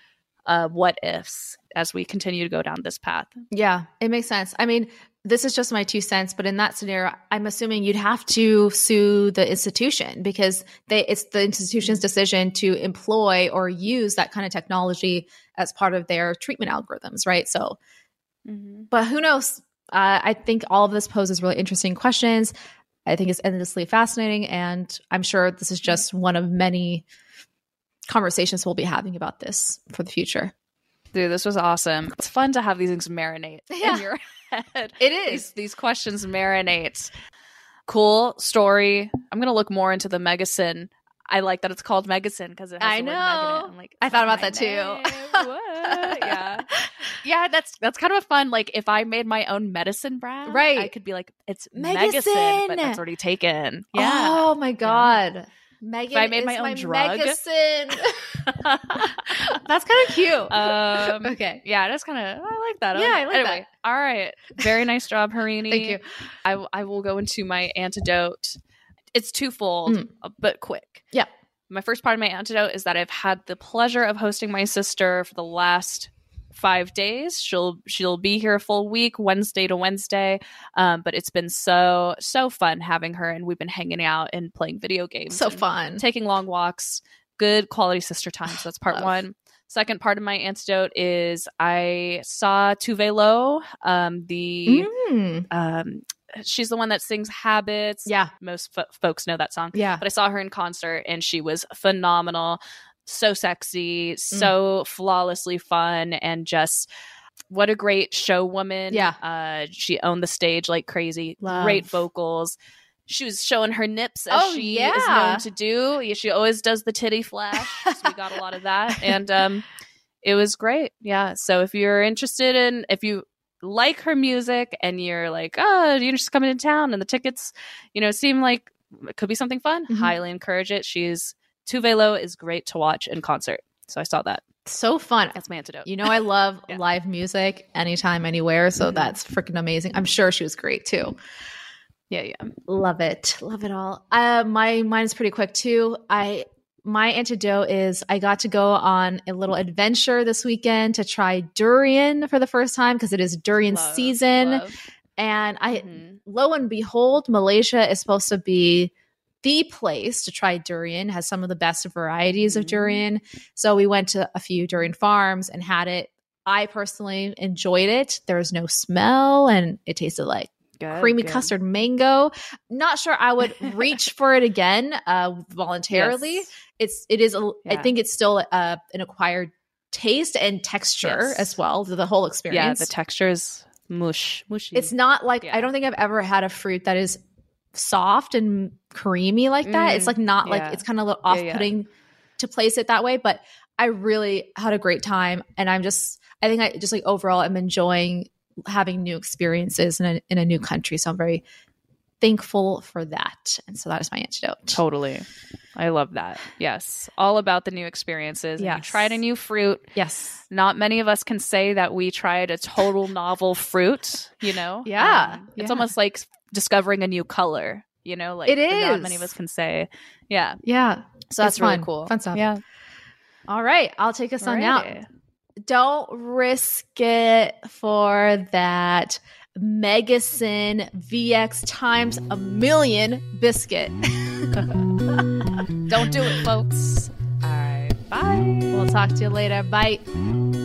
uh, what ifs as we continue to go down this path. Yeah, it makes sense. I mean, this is just my two cents, but in that scenario, I'm assuming you'd have to sue the institution because they it's the institution's decision to employ or use that kind of technology as part of their treatment algorithms, right? So, mm-hmm. but who knows? Uh, I think all of this poses really interesting questions. I think it's endlessly fascinating, and I'm sure this is just one of many conversations we'll be having about this for the future. Dude, this was awesome. It's fun to have these things marinate yeah. in your head. It is. These, these questions marinate. Cool story. I'm going to look more into the Megasyn. I like that it's called Megasyn because it has I the know. Word Megan. I'm like, I thought about that name? Too. What? Yeah. Yeah, that's that's kind of a fun, like if I made my own medicine brand, right. I could be like, it's Megasyn, Megasyn but that's already taken. Yeah. Oh my God. Yeah. Megan if I made my own my drug. Megasyn. That's kind of cute. Um, okay. Yeah, that's kind of, I like that. I yeah, like, I like anyway, that. All right. Very nice job, Harini. Thank you. I, I will go into my antidote. It's twofold, mm. but quick. Yeah. My first part of my antidote is that I've had the pleasure of hosting my sister for the last five days. She'll she'll be here a full week, Wednesday to Wednesday. Um, but it's been so, so fun having her. And we've been hanging out and playing video games. So fun. Taking long walks. Good quality sister time. So that's part Love. one. Second part of my antidote is I saw Tove Lo, um, the mm. um, she's the one that sings Habits. Yeah. Most f- folks know that song. Yeah. But I saw her in concert and she was phenomenal. So sexy, so mm. flawlessly fun, and just what a great show woman. Yeah. Uh, she owned the stage like crazy. Love. Great vocals. She was showing her nips as oh, she yeah. is known to do. She always does the titty flash. So we got a lot of that. And um, it was great. Yeah. So if you're interested in, if you like her music and you're like, oh, you're just coming to town and the tickets, you know, seem like it could be something fun, mm-hmm. highly encourage it. She's Tove Lo is great to watch in concert. So I saw that. So fun. That's my antidote. You know, I love yeah. live music anytime, anywhere. So mm-hmm. that's freaking amazing. I'm sure she was great too. Yeah, yeah. Love it. Love it all. Uh, my mine's pretty quick too. I my antidote is I got to go on a little adventure this weekend to try durian for the first time because it is durian love, season. Love. And I mm-hmm. lo and behold, Malaysia is supposed to be the place to try durian, has some of the best varieties mm-hmm. of durian. So we went to a few durian farms and had it. I personally enjoyed it. There was no smell and it tasted like Good, creamy good. custard mango. Not sure I would reach for it again uh, voluntarily. Yes. It's it is a, yeah. I think it's still uh, an acquired taste and texture yes. as well. The whole experience. Yeah, the texture is mush, mushy. It's not like yeah. I don't think I've ever had a fruit that is soft and creamy like that. Mm, it's like not yeah. like it's kind of a little off-putting yeah, yeah. to place it that way. But I really had a great time, and I'm just I think I just like overall I'm enjoying having new experiences in a, in a new country. So I'm very thankful for that. And so that is my antidote. Totally. I love that. Yes. All about the new experiences. Yes. You tried a new fruit. Yes. Not many of us can say that we tried a total novel fruit, you know? Yeah. Um, it's yeah. almost like discovering a new color, you know? Like it is. Not many of us can say. Yeah. Yeah. So that's really fun. Cool. Fun stuff. Yeah. All right. I'll take us on right. out. Don't risk it for that Megasyn V X times a million biscuit. Don't do it, folks. All right. Bye. We'll talk to you later. Bye.